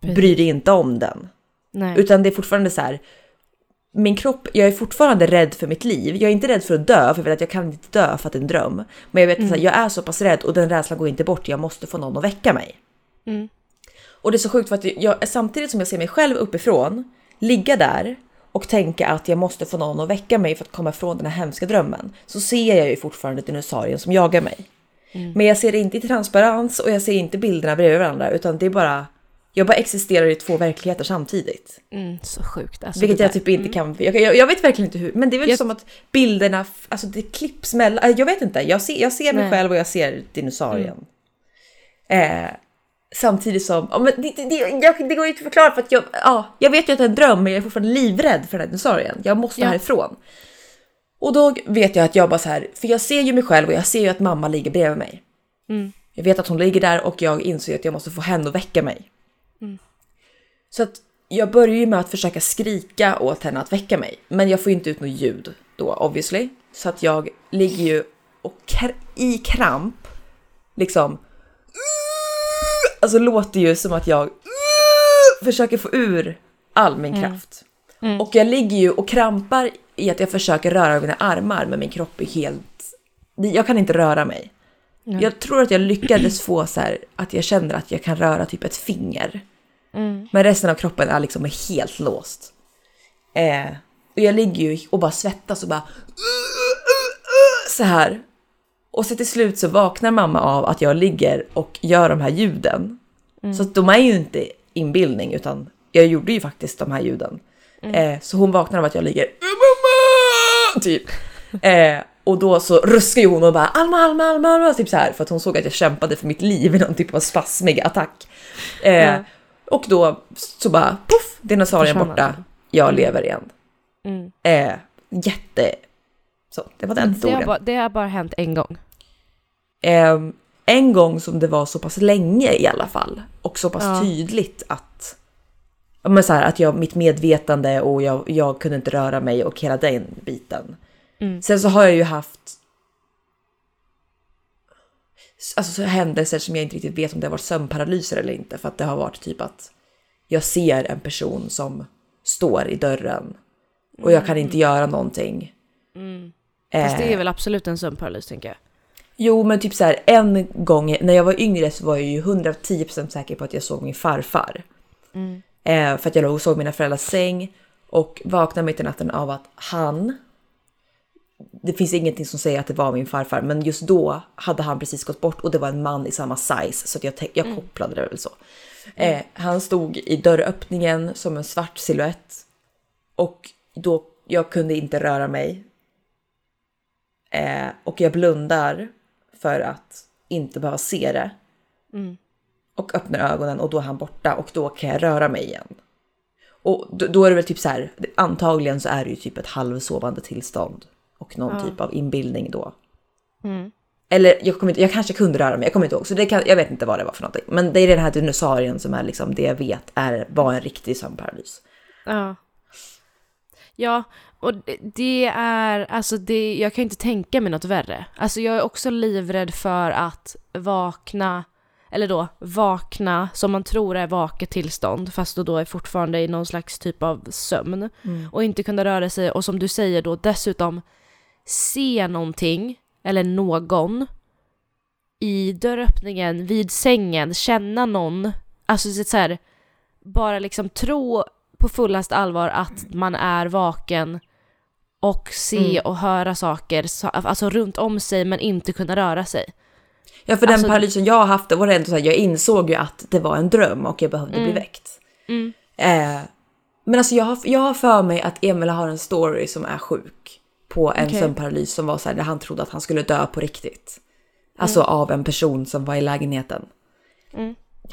Bryr dig inte om den. Nej. Utan det är fortfarande så här, min kropp, jag är fortfarande rädd för mitt liv. Jag är inte rädd för att dö, för jag vet att jag kan inte dö för att det är en dröm. Men jag vet att jag är så pass rädd och den rädslan går inte bort. Jag måste få någon att väcka mig. Mm. Och det är så sjukt för att jag, samtidigt som jag ser mig själv uppifrån, ligga där och tänka att jag måste få någon att väcka mig för att komma ifrån den här hemska drömmen, så ser jag ju fortfarande dinosaurien som jagar mig. Men jag ser inte i transparens och jag ser inte bilderna bredvid varandra, utan det är bara, jag bara existerar i två verkligheter samtidigt. Så sjukt. Alltså, vilket jag typ inte kan, jag vet verkligen inte hur, men det är väl som att bilderna, alltså det klipps mellan, jag vet inte, jag ser mig själv och jag ser dinosaurien. Samtidigt som, ja, men det går ju inte att förklara, för att jag vet ju att det är en dröm, men jag är fortfarande livrädd för den här dinosaurien. Jag måste härifrån. Och då vet jag att jag bara så här, för jag ser ju mig själv och jag ser ju att mamma ligger bredvid mig. Jag vet att hon ligger där och jag inser att jag måste få henne att väcka mig. Så att jag börjar ju med att försöka skrika åt henne att väcka mig. Men jag får ju inte ut något ljud då, obviously. Så att jag ligger ju och i kramp, liksom. Alltså låter ju som att jag försöker få ur all min kraft. Och jag ligger ju och krampar i att jag försöker röra mina armar, men min kropp är helt... Jag kan inte röra mig. Jag tror att jag lyckades få så här, att jag känner att jag kan röra typ ett finger. Men resten av kroppen är liksom helt låst. Och jag ligger ju och bara svettas och bara... så här. Och så till slut så vaknar mamma av att jag ligger och gör de här ljuden. Så att de är ju inte inbildning, utan jag gjorde ju faktiskt de här ljuden. Så hon vaknar av att jag ligger... typ. Och då så ruskar ju hon och bara Alma, typ så här, för att hon såg att jag kämpade för mitt liv i någon typ av spasmig attack. Och då så bara puff, dinosaurien borta. Jag lever igen. Så det var den historien. Det har bara hänt en gång. En gång som det var så pass länge i alla fall, och så pass tydligt att så här, att mitt medvetande och jag kunde inte röra mig och hela den biten. Sen så har jag ju haft alltså så händelser som jag inte riktigt vet om det har varit sömnparalyser eller inte, för att det har varit typ att jag ser en person som står i dörren och jag kan inte göra någonting. Fast det är väl absolut en sömnparalys, tänker jag. Jo, men typ så här, en gång när jag var yngre så var jag ju 110% säker på att jag såg min farfar. För att jag låg och såg mina föräldrars säng och vaknade mitt i natten av att han... Det finns ingenting som säger att det var min farfar, men just då hade han precis gått bort och det var en man i samma size, så att jag kopplade det väl så. Han stod i dörröppningen som en svart silhuett, och då jag kunde inte röra mig. Och jag blundar för att inte behöva se det. Och öppnar ögonen och då är han borta och då kan jag röra mig igen. Och då är det väl typ så här, antagligen så är det ju typ ett halvsovande tillstånd och någon typ av inbildning då. Eller jag kanske kunde röra mig, jag kommer inte ihåg. Så jag vet inte vad det var för någonting. Men det är den här dinosaurien som är liksom det jag vet var en riktig sömnparalys. Ja, och det är alltså det, jag kan inte tänka mig något värre. Alltså jag är också livrädd för att vakna som man tror är vaket tillstånd, fast då är fortfarande i någon slags typ av sömn och inte kunna röra sig, och som du säger då dessutom se någonting eller någon i dörröppningen, vid sängen, känna någon, alltså så här, bara liksom tro på fullast allvar att man är vaken och se och höra saker alltså runt om sig, men inte kunna röra sig. Ja, för den paralysen jag har haft, det var ändå så här, jag insåg ju att det var en dröm och jag behövde bli väckt. Men alltså jag har för mig att Emil har en story som är sjuk på en sömnparalys som var så här, där han trodde att han skulle dö på riktigt. Alltså av en person som var i lägenheten.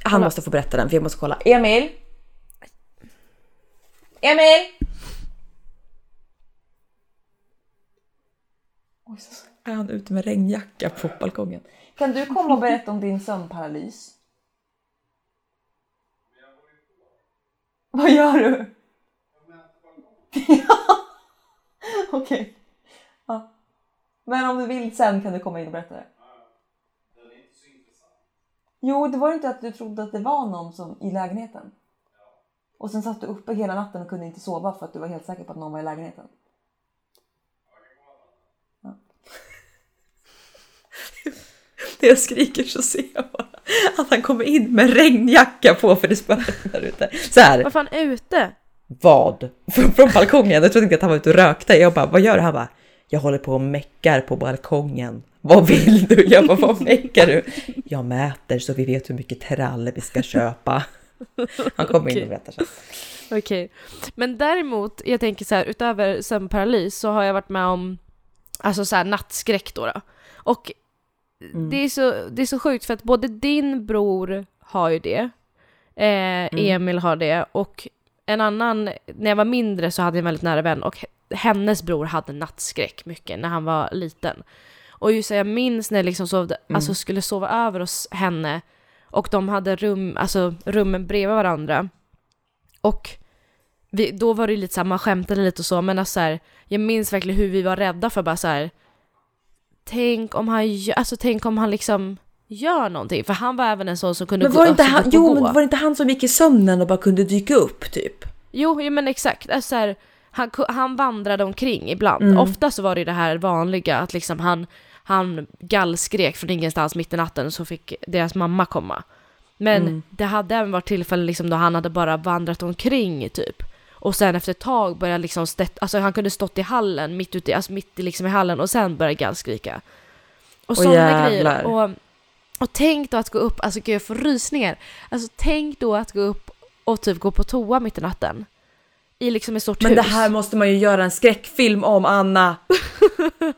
Han måste få berätta den, för jag måste kolla. Emil! Oj, så är han ute med regnjacka på balkongen. Kan du komma och berätta om din sömnparalys? Vad gör du? Okej. Ja. Men om du vill sen kan du komma in och berätta det. Det är inte så intressant. Jo, det var inte att du trodde att det var någon som i lägenheten. Och sen satt du uppe hela natten och kunde inte sova för att du var helt säker på att någon var i lägenheten. När jag skriker så ser jag bara att han kommer in med regnjacka på, för det spökar där ute. Så här. Vad fan, ute? Vad? Från balkongen. Jag trodde inte att han var ute och rökte. Jag bara, vad gör du? Han bara, jag håller på och meckar på balkongen. Vad vill du? Jag bara, vad mäkar du? Jag mäter så vi vet hur mycket tralle vi ska köpa. Han kommer in och berättar så. Okej. Men däremot, jag tänker så här, utöver sömnparalys så har jag varit med om alltså så här nattskräck då. Och det är så sjukt för att både din bror har ju det. Emil har det och en annan, när jag var mindre så hade jag en väldigt nära vän och hennes bror hade nattskräck mycket när han var liten. Och just jag minns när jag liksom sovde, alltså skulle sova över hos henne och de hade rummen bredvid varandra. Och då var det lite så här, man skämtade lite och så, men alltså så här, jag minns verkligen hur vi var rädda för bara så här, tänk om han liksom gör någonting, för han var även en sån som kunde gå. Men var det inte han som gick i sömnen och bara kunde dyka upp typ? Jo, men exakt. Alltså så här, han vandrade omkring ibland. Ofta så var det här vanliga att liksom han gallskrek från ingenstans mitt i natten så fick deras mamma komma. Men det hade även varit tillfälle liksom då han hade bara vandrat omkring typ. Och sen efter ett tag började liksom alltså han kunde stått i hallen mitt i hallen och sen började gallskrika. Och sådana grejer och tänk då att gå upp, alltså gud, jag får rysningar. Alltså tänk då att gå upp och typ gå på toa mitt i natten. I liksom ett stort hus. Men det här måste man ju göra en skräckfilm om, Anna.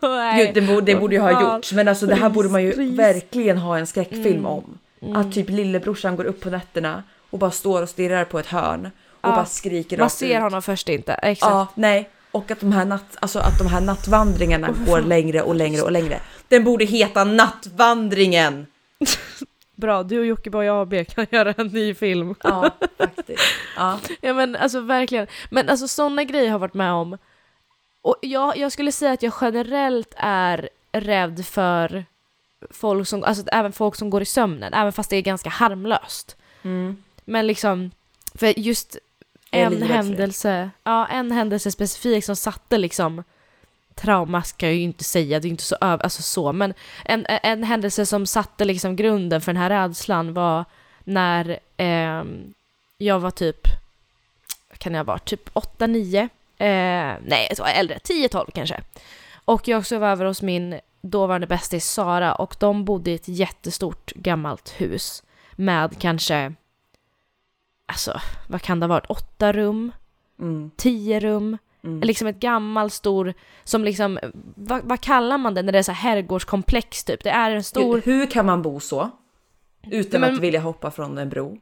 Nej. Gud, det borde ju ha gjorts. Men alltså det här borde man ju verkligen ha en skräckfilm om. Att typ lillebrorsan går upp på nätterna och bara står och stirrar på ett hörn och bara skriker. Man ser honom först inte. Exakt. Ja, nej. Och att de här nattvandringarna går längre och längre och längre. Den borde heta Nattvandringen. Bra, du och Jockiboi AB kan göra en ny film. Ja, faktiskt. Ja men alltså verkligen. Men alltså sådana grejer har varit med om. Och jag skulle säga att jag generellt är rädd för folk som, alltså även folk som går i sömnen, även fast det är ganska harmlöst. Men liksom, för just en händelse specifik som satte liksom trauma ska jag ju inte säga, det är inte så men en händelse som satte liksom grunden för den här rädslan var när jag var typ 8-9 så var jag äldre, 10-12 kanske, och jag också var över hos min dåvarande bästis Sara och de bodde i ett jättestort gammalt hus med kanske alltså, vad kan det ha varit, 8 rum 10 rum. Liksom ett gammalt stor som liksom, vad kallar man det när det är så här herrgårdskomplex typ? Det är en stor... Hur kan man bo så? Utan att vilja hoppa från en bro?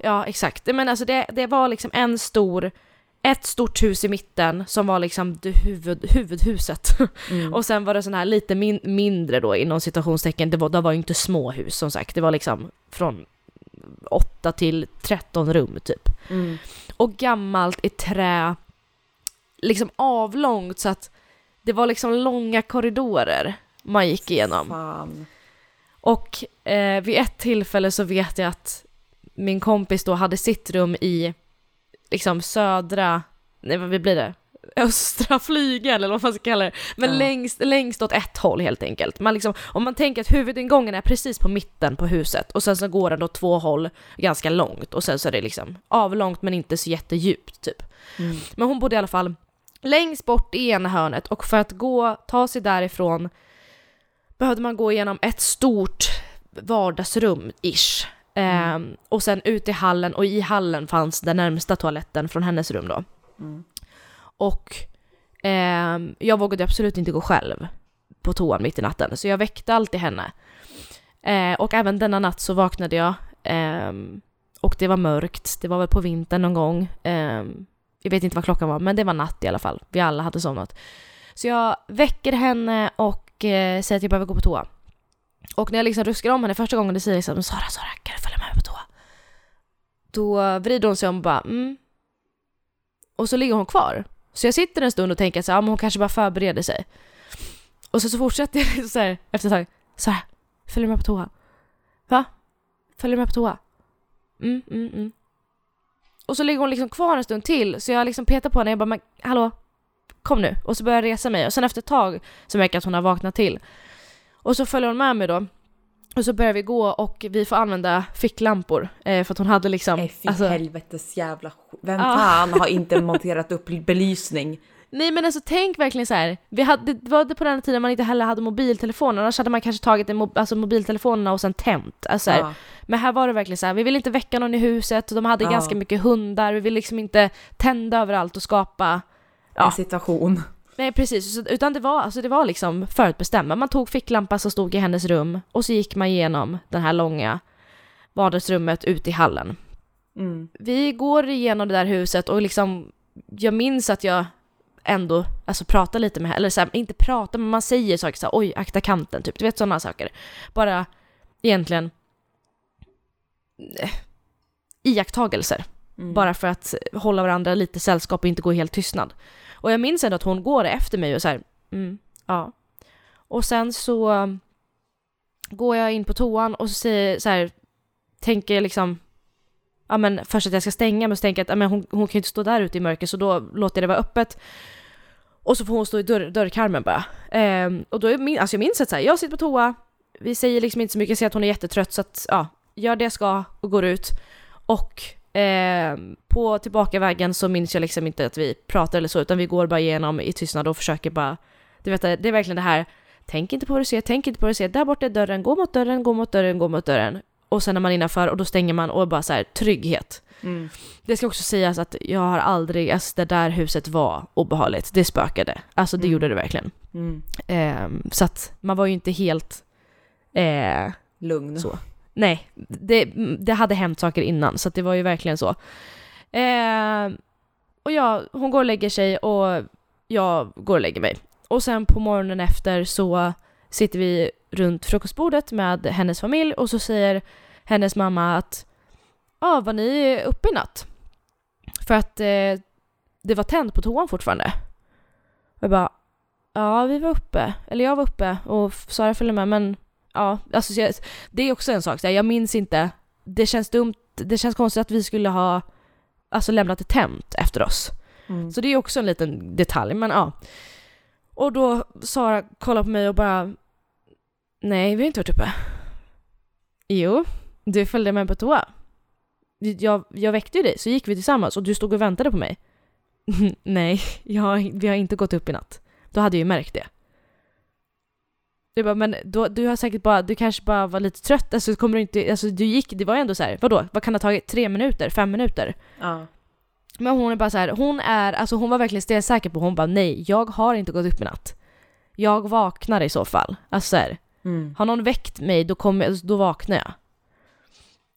Ja, exakt. Men alltså det var liksom ett stort hus i mitten som var liksom det huvudhuset. Och sen var det sån här lite mindre då inom citationstecken. Det var ju inte småhus som sagt. Det var liksom från 8 till 13 rum typ. Och gammalt i trä, liksom avlångt så att det var liksom långa korridorer man gick igenom. Fan. Och vid ett tillfälle så vet jag att min kompis då hade sitt rum i liksom östra flygeln eller vad man ska kalla det, men längst åt ett håll helt enkelt. Man liksom, om man tänker att huvudingången är precis på mitten på huset och sen så går den då 2 håll ganska långt och sen så är det liksom avlångt men inte så jättedjupt typ. Men hon bodde i alla fall längst bort i ena hörnet, och för att ta sig därifrån behövde man gå igenom ett stort vardagsrum-ish. Och sen ut i hallen, och i hallen fanns den närmsta toaletten från hennes rum då. Och jag vågade absolut inte gå själv på toan mitt i natten, så jag väckte alltid henne. Och även denna natt så vaknade jag och det var mörkt. Det var väl på vintern någon gång. Jag vet inte vad klockan var, men det var natt i alla fall. Vi alla hade somnat. Så jag väcker henne och säger att jag behöver gå på toa. Och när jag liksom ruskar om henne första gången, det säger jag liksom, Sara, kan du följa med på toa? Då vrider hon sig om och bara, Och så ligger hon kvar. Så jag sitter en stund och tänker att hon kanske bara förbereder sig. Och så fortsätter jag så här, efter ett tag. Så här, följer med på toa. Va? Följer med på toa? Och så ligger hon liksom kvar en stund till. Så jag liksom petar på henne. Jag bara, men hallå? Kom nu. Och så börjar jag resa mig. Och sen efter ett tag så märker jag att hon har vaknat till. Och så följer hon med mig då. Och så börjar vi gå och vi får använda ficklampor. För att hon hade liksom... Fy helvetes jävla... Vem fan har inte monterat upp belysning Nej, men alltså tänk verkligen så här. Det var det på den tiden man inte heller hade mobiltelefoner. Annars hade man kanske tagit mobiltelefonerna och sen tänt. Alltså, ja. Men här var det verkligen så här. Vi ville inte väcka någon i huset. Och de hade ganska mycket hundar. Vi ville liksom inte tända överallt och skapa... en situation. Nej, precis. Utan det var liksom förutbestämma. Man tog ficklampan som stod i hennes rum. Och så gick man igenom den här långa vardagsrummet ut i hallen. Mm. Vi går igenom det där huset och liksom... Jag minns att jag ändå alltså pratar lite med henne. Eller så här, inte prata, men man säger saker så här, oj, akta kanten, typ. Du vet, sådana saker. Bara egentligen iakttagelser. Mm. Bara för att hålla varandra lite sällskap och inte gå helt tystnad. Och jag minns ändå att hon går efter mig och så här, ja. Och sen så går jag in på toan och så säger så här, tänker liksom, ja, men först att jag ska stänga, men så tänker jag att ja, men hon kan ju inte stå där ute i mörker, så då låter jag det vara öppet. Och så får hon stå i dörrkarmen bara. Och då alltså jag minns att så här, jag sitter på toa, vi säger liksom inte så mycket, jag ser att hon är jättetrött, så att ja, gör det jag ska och går ut. Och på tillbakavägen så minns jag liksom inte att vi pratar eller så, utan vi går bara igenom i tystnad och försöker bara, du vet, det är verkligen det här, tänk inte på vad du ser, tänk inte på vad du ser, där borta är dörren, gå mot dörren, gå mot dörren, gå mot dörren. Och sen när man är innanför och då stänger man och bara så här, trygghet. Mm. Det ska också sägas att jag har aldrig, alltså det där huset var obehagligt. Det spökade. Alltså det gjorde det verkligen. Mm. Så att man var ju inte helt lugn. Så. Nej, det hade hänt saker innan, så att det var ju verkligen så. Och hon går och lägger sig och jag går och lägger mig. Och sen på morgonen efter så sitter vi runt frukostbordet med hennes familj och så säger hennes mamma att var ni uppe i natt? För att det var tänd på toan fortfarande. Och jag bara, vi var uppe. Eller jag var uppe och Sara följde med, men ja, alltså, det är också en sak. Jag minns inte, det känns dumt, det känns konstigt att vi skulle ha alltså lämnat det tänt efter oss. Mm. Så det är också en liten detalj, men ja. Och då Sara kollar på mig och bara, nej, vi har inte varit uppe. Jo, du följde med på toa. Jag väckte ju dig, så gick vi tillsammans och du stod och väntade på mig. Nej, vi har inte gått upp i natt. Då hade jag ju märkt det. Du bara, men då, du har säkert bara, du kanske bara var lite trött. Alltså, kommer du inte, alltså du gick, det var ju ändå så här, vadå? Vad kan det ha tagit? 3 minuter? 5 minuter? Ja. Men hon är bara så här, hon var verkligen stensäker på, hon bara, nej, jag har inte gått upp i natt. Jag vaknar i så fall. Alltså så här, har någon väckt mig, då vaknar jag.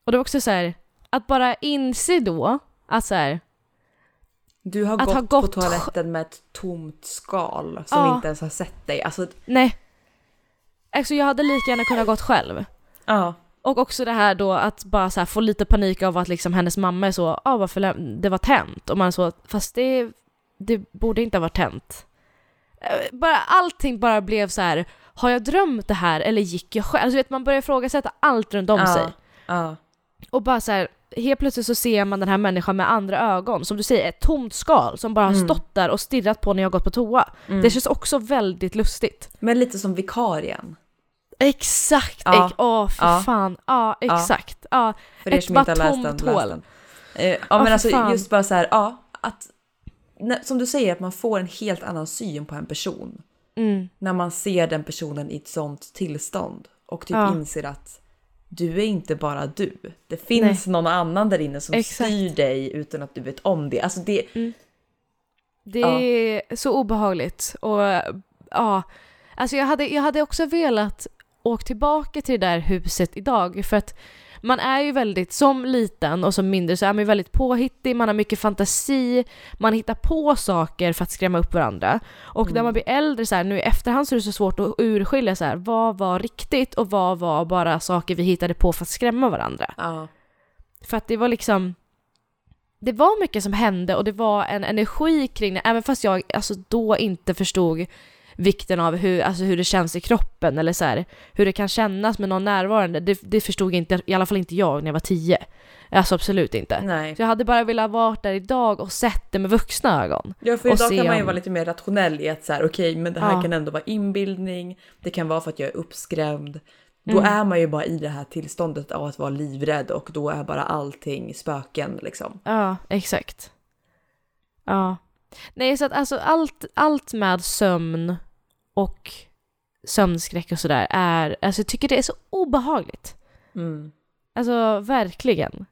Och det var också så här, att bara inse då att så här, du har gått på toaletten med ett tomt skal som inte ens har sett dig. Alltså, nej. Alltså jag hade lika gärna kunnat gått själv. Ja. Och också det här då att bara så här, få lite panik av att liksom hennes mamma är så, varför det var tänt. Och man så, fast det borde inte ha varit tänt. Bara allting bara blev så här, har jag drömt det här eller gick jag själv? Alltså vet man, börjar ifrågasätta allt runt om sig. Ja. Och bara så här, helt plötsligt så ser man den här människan med andra ögon, som du säger, ett tomt skal som bara har stått där och stirrat på när jag gått på toa. Det känns också väldigt lustigt. Men lite som vikarien. Exakt. Ja. Fan. Ja, exakt. Ja. För er som inte har läst den. Men alltså fan. Just bara så här, att som du säger, att man får en helt annan syn på en person när man ser den personen i ett sånt tillstånd och typ inser att du är inte bara du. Det finns någon annan där inne som styr dig utan att du vet om det. Alltså det det är så obehagligt. Och alltså jag hade också velat åka tillbaka till det där huset idag, för att man är ju väldigt, som liten och som mindre så är man ju väldigt påhittig, man har mycket fantasi, man hittar på saker för att skrämma upp varandra. Och när man blir äldre så här, nu i efterhand så är det så svårt att urskilja så här, vad var riktigt och vad var bara saker vi hittade på för att skrämma varandra. För att det var liksom, det var mycket som hände och det var en energi kring det, även fast jag alltså då inte förstod vikten av hur det känns i kroppen eller så här, hur det kan kännas med någon närvarande, det förstod inte, i alla fall inte jag när jag var 10. Alltså absolut inte. Nej. Så jag hade bara velat vara där idag och sett det med vuxna ögon. Ja, för idag kan man ju vara lite mer rationell i att så här, okej, men det här kan ändå vara inbildning, det kan vara för att jag är uppskrämd. Då är man ju bara i det här tillståndet av att vara livrädd och då är bara allting spöken liksom. Ja, exakt. Ja. Nej, så att alltså allt med sömn och sömnskräck och sådär är, alltså jag tycker det är så obehagligt. Mm. Alltså verkligen.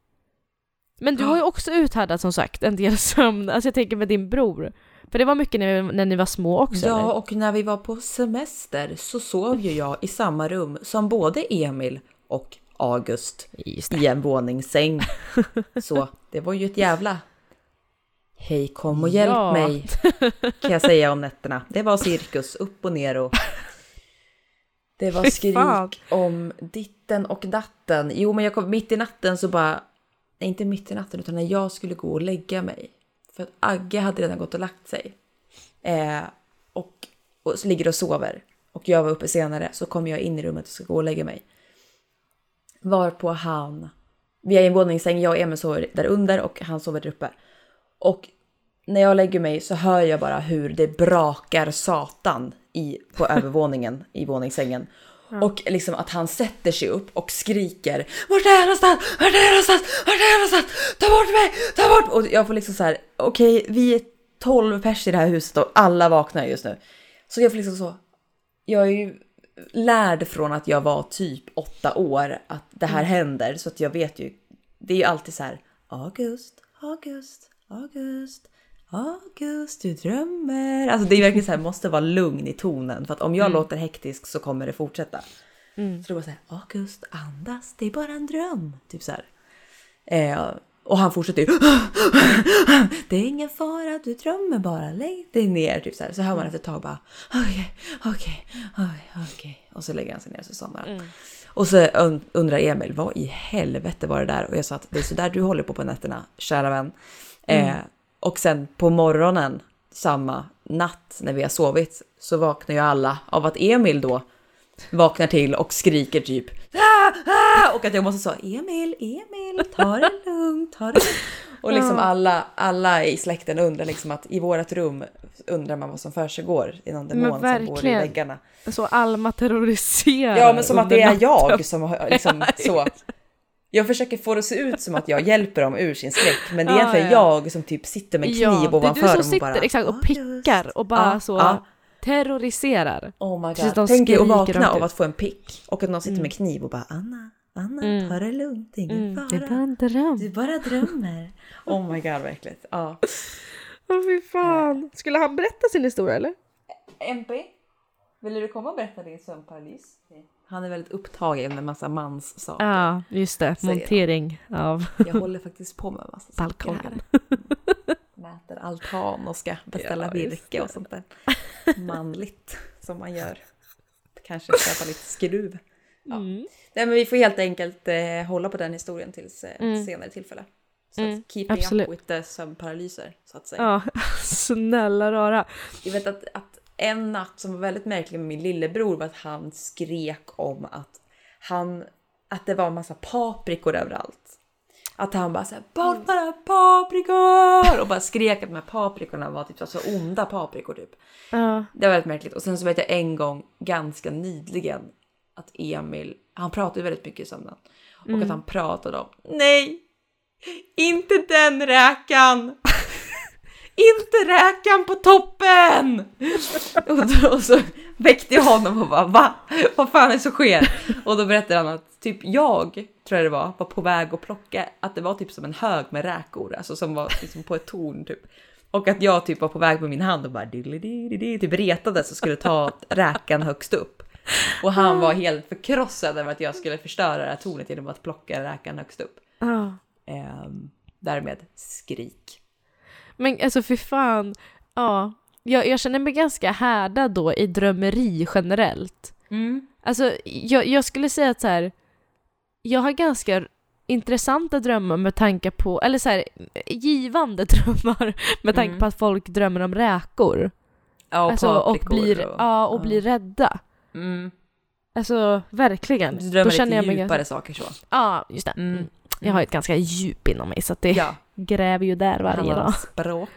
Men du har ju också uthärdat som sagt en del sömn. Alltså jag tänker med din bror. För det var mycket när ni var små också. Ja, eller? Och när vi var på semester så sov ju jag i samma rum som både Emil och August i en våningssäng. Så det var ju ett jävla hej, kom och hjälp mig, kan jag säga om nätterna. Det var cirkus, upp och ner och det var skrik om ditten och datten. Jo, men jag kom mitt i natten så bara, nej, inte mitt i natten utan när jag skulle gå och lägga mig. För att Agge hade redan gått och lagt sig. Och så ligger och sover. Och jag var uppe senare. Så kom jag in i rummet och ska gå och lägga mig. Varpå han... Vi är i en våningssäng. Jag och Emil sover där under. Och han sover där uppe. Och när jag lägger mig så hör jag bara hur det brakar satan på övervåningen i våningssängen. Mm. Och liksom att han sätter sig upp och skriker: vart är jag någonstans? Vart är jag någonstans? Vart är jag någonstans? Ta bort mig! Ta bort! Och jag får liksom så här: okej, vi är 12 pers i det här huset och alla vaknar just nu. Så jag får liksom så... Jag är ju lärd från att jag var typ 8 år att det här händer. Så att jag vet ju... Det är ju alltid så här: August, August, August, August, du drömmer. Alltså det är verkligen så här, måste vara lugn i tonen. För att om jag låter hektisk så kommer det fortsätta. Mm. Så det var så här: August, andas, det är bara en dröm. Typ så här. Och han fortsätter ju. Det är ingen fara, du drömmer bara. Lägg dig ner, typ så här. Så hör man efter ett tag bara: okej. Och så lägger han sig ner så somnar han. Och så undrar Emil, vad i helvete var det där? Och jag sa att det är så där du håller på nätterna, kära vän. Och sen på morgonen, samma natt när vi har sovit, så vaknar ju alla av att Emil då vaknar till och skriker typ och att jag måste säga: Emil, ta det lugnt, ta det lugnt. Och liksom alla i släkten undrar liksom, att i vårat rum undrar man vad som försiggår i någon demon som bor i väggarna. Så Alma terroriserar. Ja, men som att det är jag som har liksom så... Jag försöker få det se ut som att jag hjälper dem ur sin skräck. Men det är egentligen jag som typ sitter med kniv ovanför dem. Du som sitter exakt och pickar och bara terroriserar. Oh my God. Tänk att vakna av att få en pick. Och att någon sitter med kniv och bara: Anna, ta det lugnt. Ingen fara. Det är bara en dröm. Du bara drömmer. Oh my God, verkligen. Ja. Åh, fy fan. Skulle han berätta sin historia, eller? MP, vill du komma och berätta din sömnparalys? Han är väldigt upptagen med massa mans saker. Ja, just det. Montering av... Jag håller faktiskt på med massa balkongen. Saker här. Mäter altan och ska beställa virke och sånt där. Manligt som man gör. Kanske köpa lite skruv. Ja. Mm. Nej, men vi får helt enkelt hålla på den historien tills senare tillfälle. Så att keeping up with the sömnparalyser, så att säga. Ja, snälla rara. Jag vet att en natt som var väldigt märklig med min lillebror var att han skrek om att det var en massa paprikor överallt. Att han bara såhär: bort bara paprikor! Och bara skrek att de här paprikorna var typ så alltså onda paprikor typ. Det var väldigt märkligt. Och sen så vet jag en gång ganska nyligen att Emil, han pratade väldigt mycket i sömnen. Och att han pratade om: nej! Inte den räkan! Inte räkan på toppen! Och så väckte jag honom och bara: va? Vad fan är det som sker? Och då berättade han att typ jag, tror jag det var på väg att plocka. Att det var typ som en hög med räkor. Alltså som var liksom på ett torn typ. Och att jag typ var på väg med min hand och bara typ retade så skulle ta räkan högst upp. Och han var helt förkrossad över att jag skulle förstöra det här tornet genom att plocka räkan högst upp. Därmed skrik. Men alltså för fan, ja, jag känner mig ganska härdad då i drömmeri generellt. Alltså jag skulle säga att så här, jag har ganska intressanta drömmar med tanke på, eller så här, givande drömmar med tanke på att folk drömmer om räkor. Ja, och alltså, paprikor. Och blir rädda. Alltså verkligen. Du drömmer då känner lite jag djupare ganska... saker så. Ja, just det. Jag har ett ganska djup inom mig så att det gräver ju där varje dag. Språk.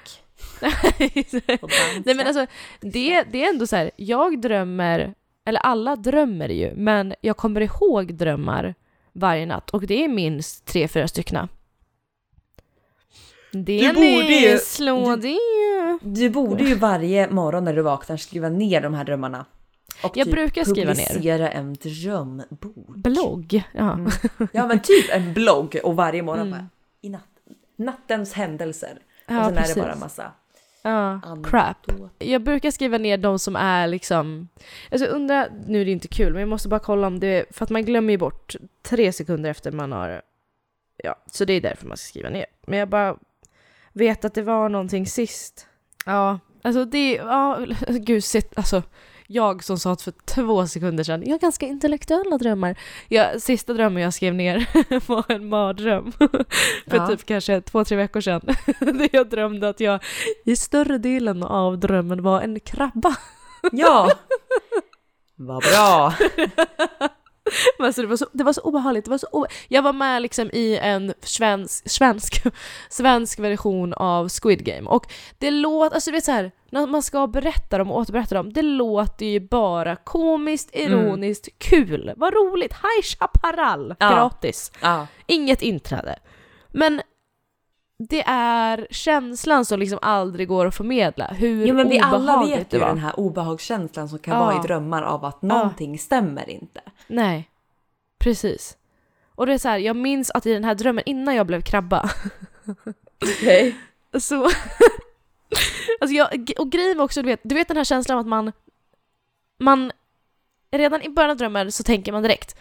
Nej, men alltså, det är ändå så här, jag drömmer, eller alla drömmer ju, men jag kommer ihåg drömmar varje natt och det är minst 3-4 stycken. Det borde ju slå det. Du borde ju varje morgon när du vaknar skriva ner de här drömmarna. Och jag typ brukar skriva ner. Publicera en drömbok. Blogg. Ja. Mm. Ja, men typ en blogg och varje morgon bara, i nattens händelser. Ja, och sen precis. Är det bara massa crap. Jag brukar skriva ner de som är liksom... Alltså undrar, nu är det inte kul, men jag måste bara kolla om det... För att man glömmer ju bort 3 sekunder efter man har... Ja, så det är därför man ska skriva ner. Men jag bara vet att det var någonting sist. Ja, alltså det... Ja, gud, alltså... Jag som sa för 2 sekunder sedan, jag har ganska intellektuella drömmar. Sista drömmen jag skrev ner var en mardröm. För typ kanske 2-3 veckor sedan. Jag drömde att jag i större delen av drömmen var en krabba. Ja, vad bra. Alltså, det var så obehagligt. Jag var med liksom i en svensk version av Squid Game. Och det låter, alltså du vet så här, när man ska berätta dem och återberätta dem, det låter ju bara komiskt, ironiskt, kul. Vad roligt, High Chaparral, gratis. Inget inträde. Men det är känslan som liksom aldrig går att förmedla. Hur men vi alla vet ju den här obehagskänslan som kan vara i drömmar av att någonting stämmer inte. Nej, precis. Och det är så här, jag minns att i den här drömmen innan jag blev krabba. Okej. Så... Alltså och grejen också, du vet den här känslan av att man redan i början av drömmen så tänker man direkt,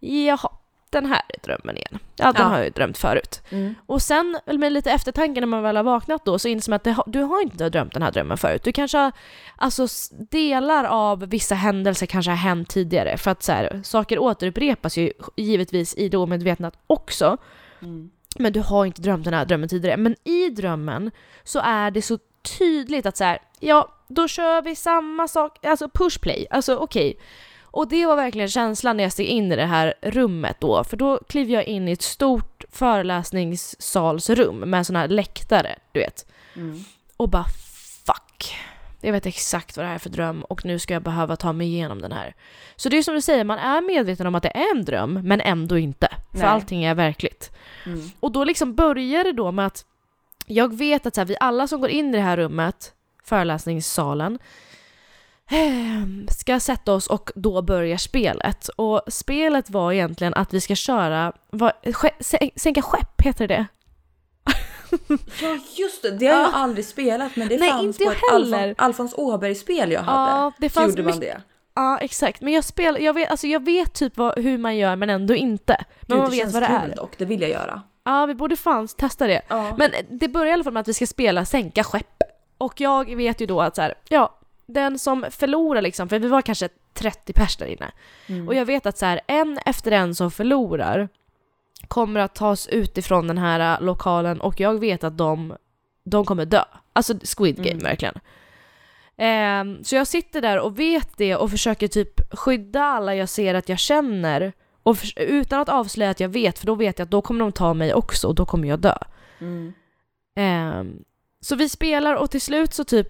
jaha, den här drömmen igen. Ja, den har jag ju drömt förut. Mm. Och sen med lite eftertanke när man väl har vaknat då så inser man att du har inte drömt den här drömmen förut. Du kanske har, alltså delar av vissa händelser kanske har hänt tidigare för att så här, saker återupprepas ju givetvis i det omedvetna också. Mm. Men du har inte drömt den här drömmen tidigare. Men i drömmen så är det så tydligt att så här, ja, då kör vi samma sak, alltså push play, alltså okej. Och det var verkligen känslan när jag steg in i det här rummet då. För då klev jag in i ett stort föreläsningssalsrum med såna här läktare, du vet. Mm. Och bara, fuck. Jag vet exakt vad det här är för dröm och nu ska jag behöva ta mig igenom den här. Så det är som du säger, man är medveten om att det är en dröm, men ändå inte. För allting är verkligt. Mm. Och då liksom börjar det då med att jag vet att så här, vi alla som går in i det här rummet, föreläsningssalen, ska sätta oss och då börjar spelet. Och spelet var egentligen att vi ska köra sänka skepp, heter det. Ja, just det. Det har jag aldrig spelat, men det fanns inte på ett Alfons Åberg-spel jag hade. Ja, det fanns gjorde man mycket... det? Ja, exakt. Men jag vet typ hur man gör, men ändå inte. Men man vet vad det är. Och det vill jag göra. Ja, vi borde fanns testa det. Ja. Men det börjar i alla fall med att vi ska spela sänka skepp. Och jag vet ju då att så här, ja, den som förlorar liksom, för vi var kanske 30 pers där inne. Mm. Och jag vet att så här, en efter en som förlorar kommer att tas utifrån den här lokalen och jag vet att de kommer dö. Alltså Squid Game verkligen. Så jag sitter där och vet det och försöker typ skydda alla jag ser att jag känner och utan att avslöja att jag vet, för då vet jag att då kommer de ta mig också och då kommer jag dö. Mm. Så vi spelar och till slut så typ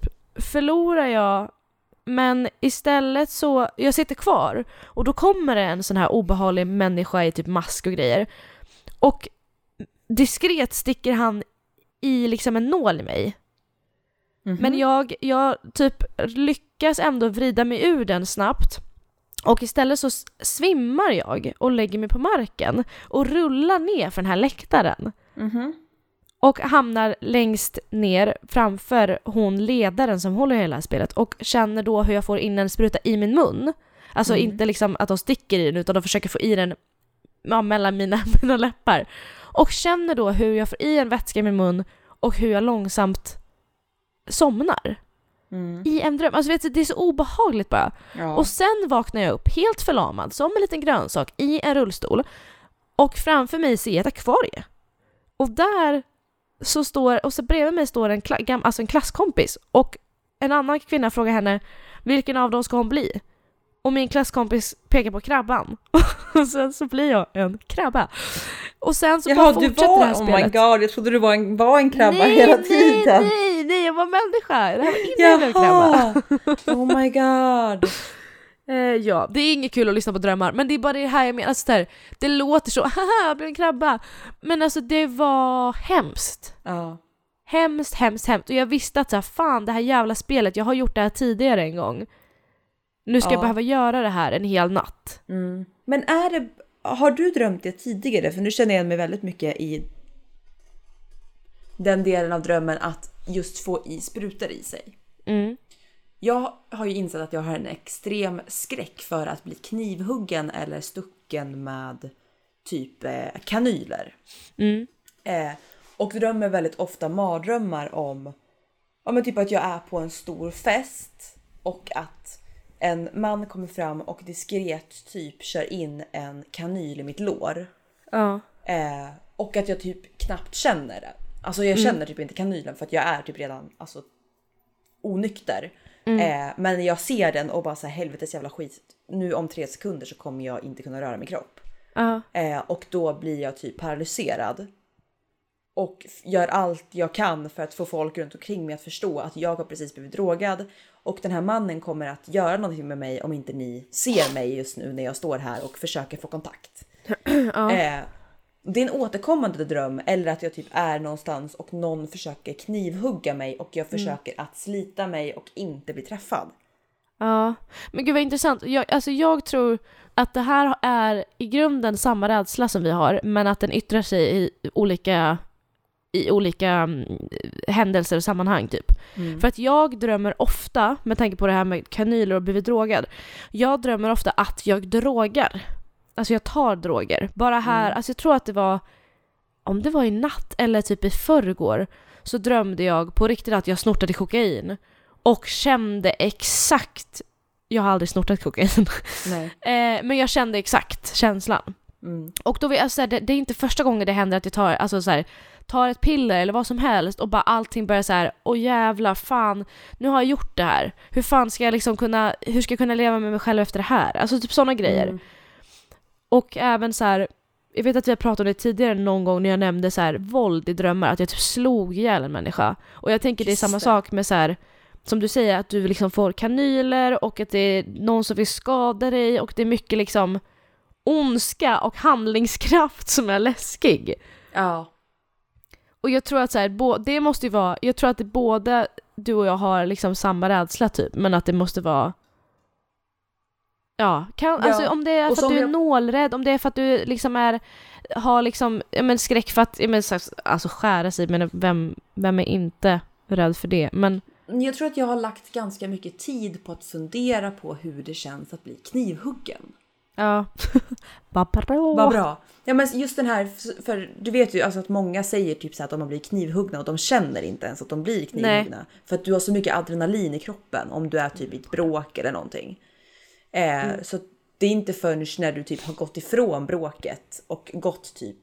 förlorar jag, men istället så jag sitter kvar och då kommer det en sån här obehaglig människa i typ mask och grejer och diskret sticker han i liksom en nål i mig. Mm-hmm. Men jag typ lyckas ändå vrida mig ur den snabbt och istället så svimmar jag och lägger mig på marken och rullar ner för den här läktaren. Mm-hmm. Och hamnar längst ner framför hon ledaren som håller hela spelet. Och känner då hur jag får in en spruta i min mun. Alltså inte liksom att de sticker i den utan de försöker få i den mellan mina läppar. Och känner då hur jag får i en vätska i min mun och hur jag långsamt somnar. Mm. I en dröm. Alltså vet du, det är så obehagligt bara. Ja. Och sen vaknar jag upp helt förlamad som en liten grönsak i en rullstol. Och framför mig ser jag ett akvarie. Och där... Så bredvid mig står en klasskompis och en annan kvinna frågar henne vilken av dem ska hon bli? Och min klasskompis pekar på krabban. Och sen så blir jag en krabba. Och sen så bara fortsätter det här spelet. Oh my god, jag trodde du var en krabba hela tiden. Nej, jag var människa. Det här var innan en krabba. Oh my god. Ja, det är inget kul att lyssna på drömmar, men det är bara det här jag menar, alltså, det låter så, haha, jag blev en krabba, men alltså det var hemskt. Hemskt, hemskt, hemskt. Och jag visste att så här, fan, det här jävla spelet, jag har gjort det här tidigare en gång. Nu ska jag behöva göra det här en hel natt. Mm. Men har du drömt det tidigare? För nu känner jag mig väldigt mycket i den delen av drömmen att just få i sprutor i sig. Mm. Jag har ju insett att jag har en extrem skräck för att bli knivhuggen eller stucken med typ kanyler. Mm. Och drömmer väldigt ofta mardrömmar om typ att jag är på en stor fest och att en man kommer fram och diskret typ kör in en kanyl i mitt lår. Ja. Och att jag typ knappt känner det. Alltså jag känner typ inte kanylen för att jag är typ redan alltså, onykter. Mm. Men jag ser den och bara så här, helvetes jävla skit. Nu om 3 sekunder så kommer jag inte kunna röra min kropp. Och då blir jag typ paralyserad. Och gör allt jag kan för att få folk runt omkring mig att förstå att jag har precis blivit drogad. Och den här mannen kommer att göra någonting med mig om inte ni ser mig just nu när jag står här och försöker få kontakt. Det är en återkommande dröm. Eller att jag typ är någonstans och någon försöker knivhugga mig. Och jag försöker att slita mig och inte bli träffad. Ja, men gud vad intressant. Jag tror att det här är i grunden samma rädsla som vi har. Men att den yttrar sig i olika händelser och sammanhang typ. Mm. För att jag drömmer ofta, med tanke på det här med kanyler och blivit drogad, jag drömmer ofta att jag drogar. Alltså jag tar droger. Bara här, alltså jag tror att det var, om det var i natt eller typ i förrgår, så drömde jag på riktigt att jag snortade kokain. Och kände exakt, jag har aldrig snortat kokain. Nej. Men jag kände exakt känslan. Mm. Och då alltså, det är inte första gången det händer att jag tar, alltså, så här, tar ett piller eller vad som helst och bara allting börjar så här, åh jävla fan, nu har jag gjort det här. Hur fan ska jag liksom kunna, hur ska jag kunna leva med mig själv efter det här? Alltså typ sådana grejer. Mm. Och även så här, jag vet att vi har pratat om det tidigare någon gång när jag nämnde så här, våld i drömmar, att jag typ slog ihjäl en människa. Och jag tänker det är samma sak med så här, som du säger, att du liksom får kanyler och att det är någon som vill skada dig och det är mycket liksom ondska och handlingskraft som är läskig. Ja. Och jag tror att så här, det måste ju vara, jag tror att det både du och jag har liksom samma rädsla typ, men att det måste vara alltså om det är för att du är nålrädd, om det är för att du liksom har liksom skräck för att alltså skära sig, men vem är inte rädd för det? Men jag tror att jag har lagt ganska mycket tid på att fundera på hur det känns att bli knivhuggen. Ja. Vad bra. Ja, men just den här, för du vet ju alltså att många säger typ så att de blir knivhuggna och de känner inte ens att de blir knivhuggna. Nej. För att du har så mycket adrenalin i kroppen om du är typ i ett bråk eller någonting. Så det är inte förrän när du typ har gått ifrån bråket och gått typ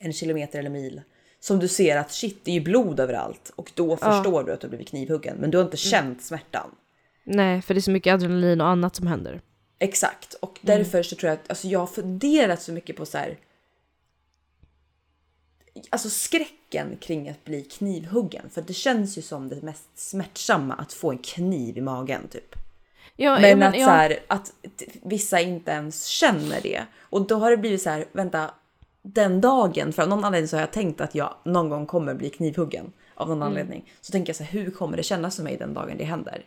1 kilometer eller mil som du ser att shit, det är ju blod överallt, och då förstår du att du har blivit knivhuggen, men du har inte känt smärtan. Nej, för det är så mycket adrenalin och annat som händer. Exakt, och därför så tror jag att alltså jag har funderat så mycket på så här, alltså skräcken kring att bli knivhuggen, för det känns ju som det mest smärtsamma att få en kniv i magen typ. Men så här, att vissa inte ens känner det, och då har det blivit så här, vänta, den dagen, för av någon anledning så har jag tänkt att jag någon gång kommer bli knivhuggen av någon anledning, så tänker jag så här, hur kommer det kännas för mig den dagen det händer?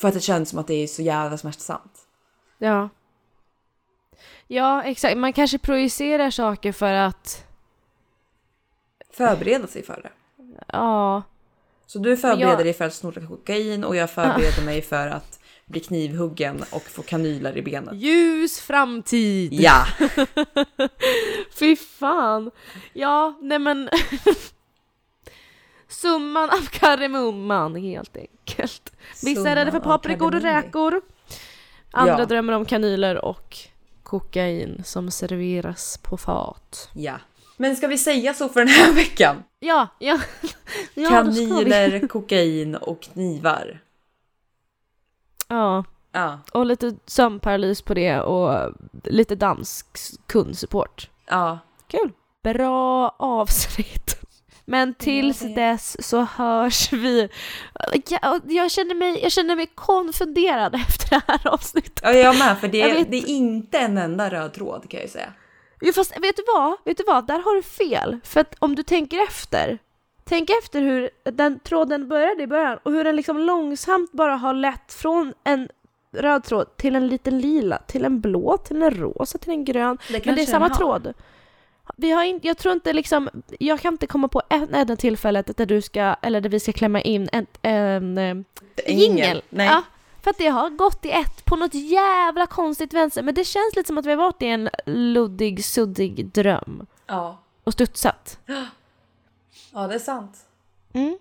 För att det känns som att det är så jävla smärtsamt. Ja. Ja, exakt. Man kanske projicerar saker för att förbereda sig för det. Ja. Så du förbereder dig för att snorta kokain, och jag förbereder mig för att bli knivhuggen och få kanyler i benet. Ljus framtid! Ja! Fy fan! Ja, nej men summan av karimumman helt enkelt. Vissa är rädda för paprikor och räkor. Andra drömmer om kanyler och kokain som serveras på fat. Ja. Men ska vi säga så för den här veckan? Ja. Kanyler, kokain och knivar. Ja. Och lite sömnparalys på det och lite dansk kundsupport. Ja. Kul. Bra avsnitt. Men tills dess så hörs vi. Jag känner mig konfunderad efter det här avsnittet. Ja, jag med, för det är inte en enda röd tråd kan jag ju säga. Jo, fast vet du vad? Där har du fel. För att om du tänker efter. Tänk efter hur den tråden började i början. Och hur den liksom långsamt bara har lett från en röd tråd till en liten lila. Till en blå, till en rosa, till en grön. Men det är samma tråd. Vi har inte, jag tror inte liksom, jag kan inte komma på ett enda tillfället där du ska, eller där vi ska klämma in en jingel. Nej. Ja, för att det har gått i ett på något jävla konstigt vänster. Men det känns lite som att vi har varit i en luddig, suddig dröm. Ja. Och studsat. Ja, det är sant. Mm.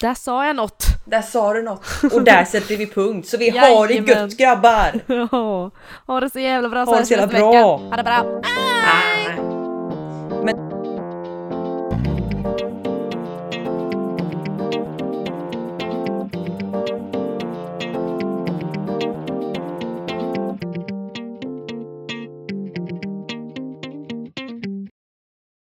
Där sa jag något. Där sa du något. Och där sätter vi punkt. Så vi har det gött, grabbar. Ja. Ha det så jävla bra. Ha det så jävla bra. Ha det bra. Ah!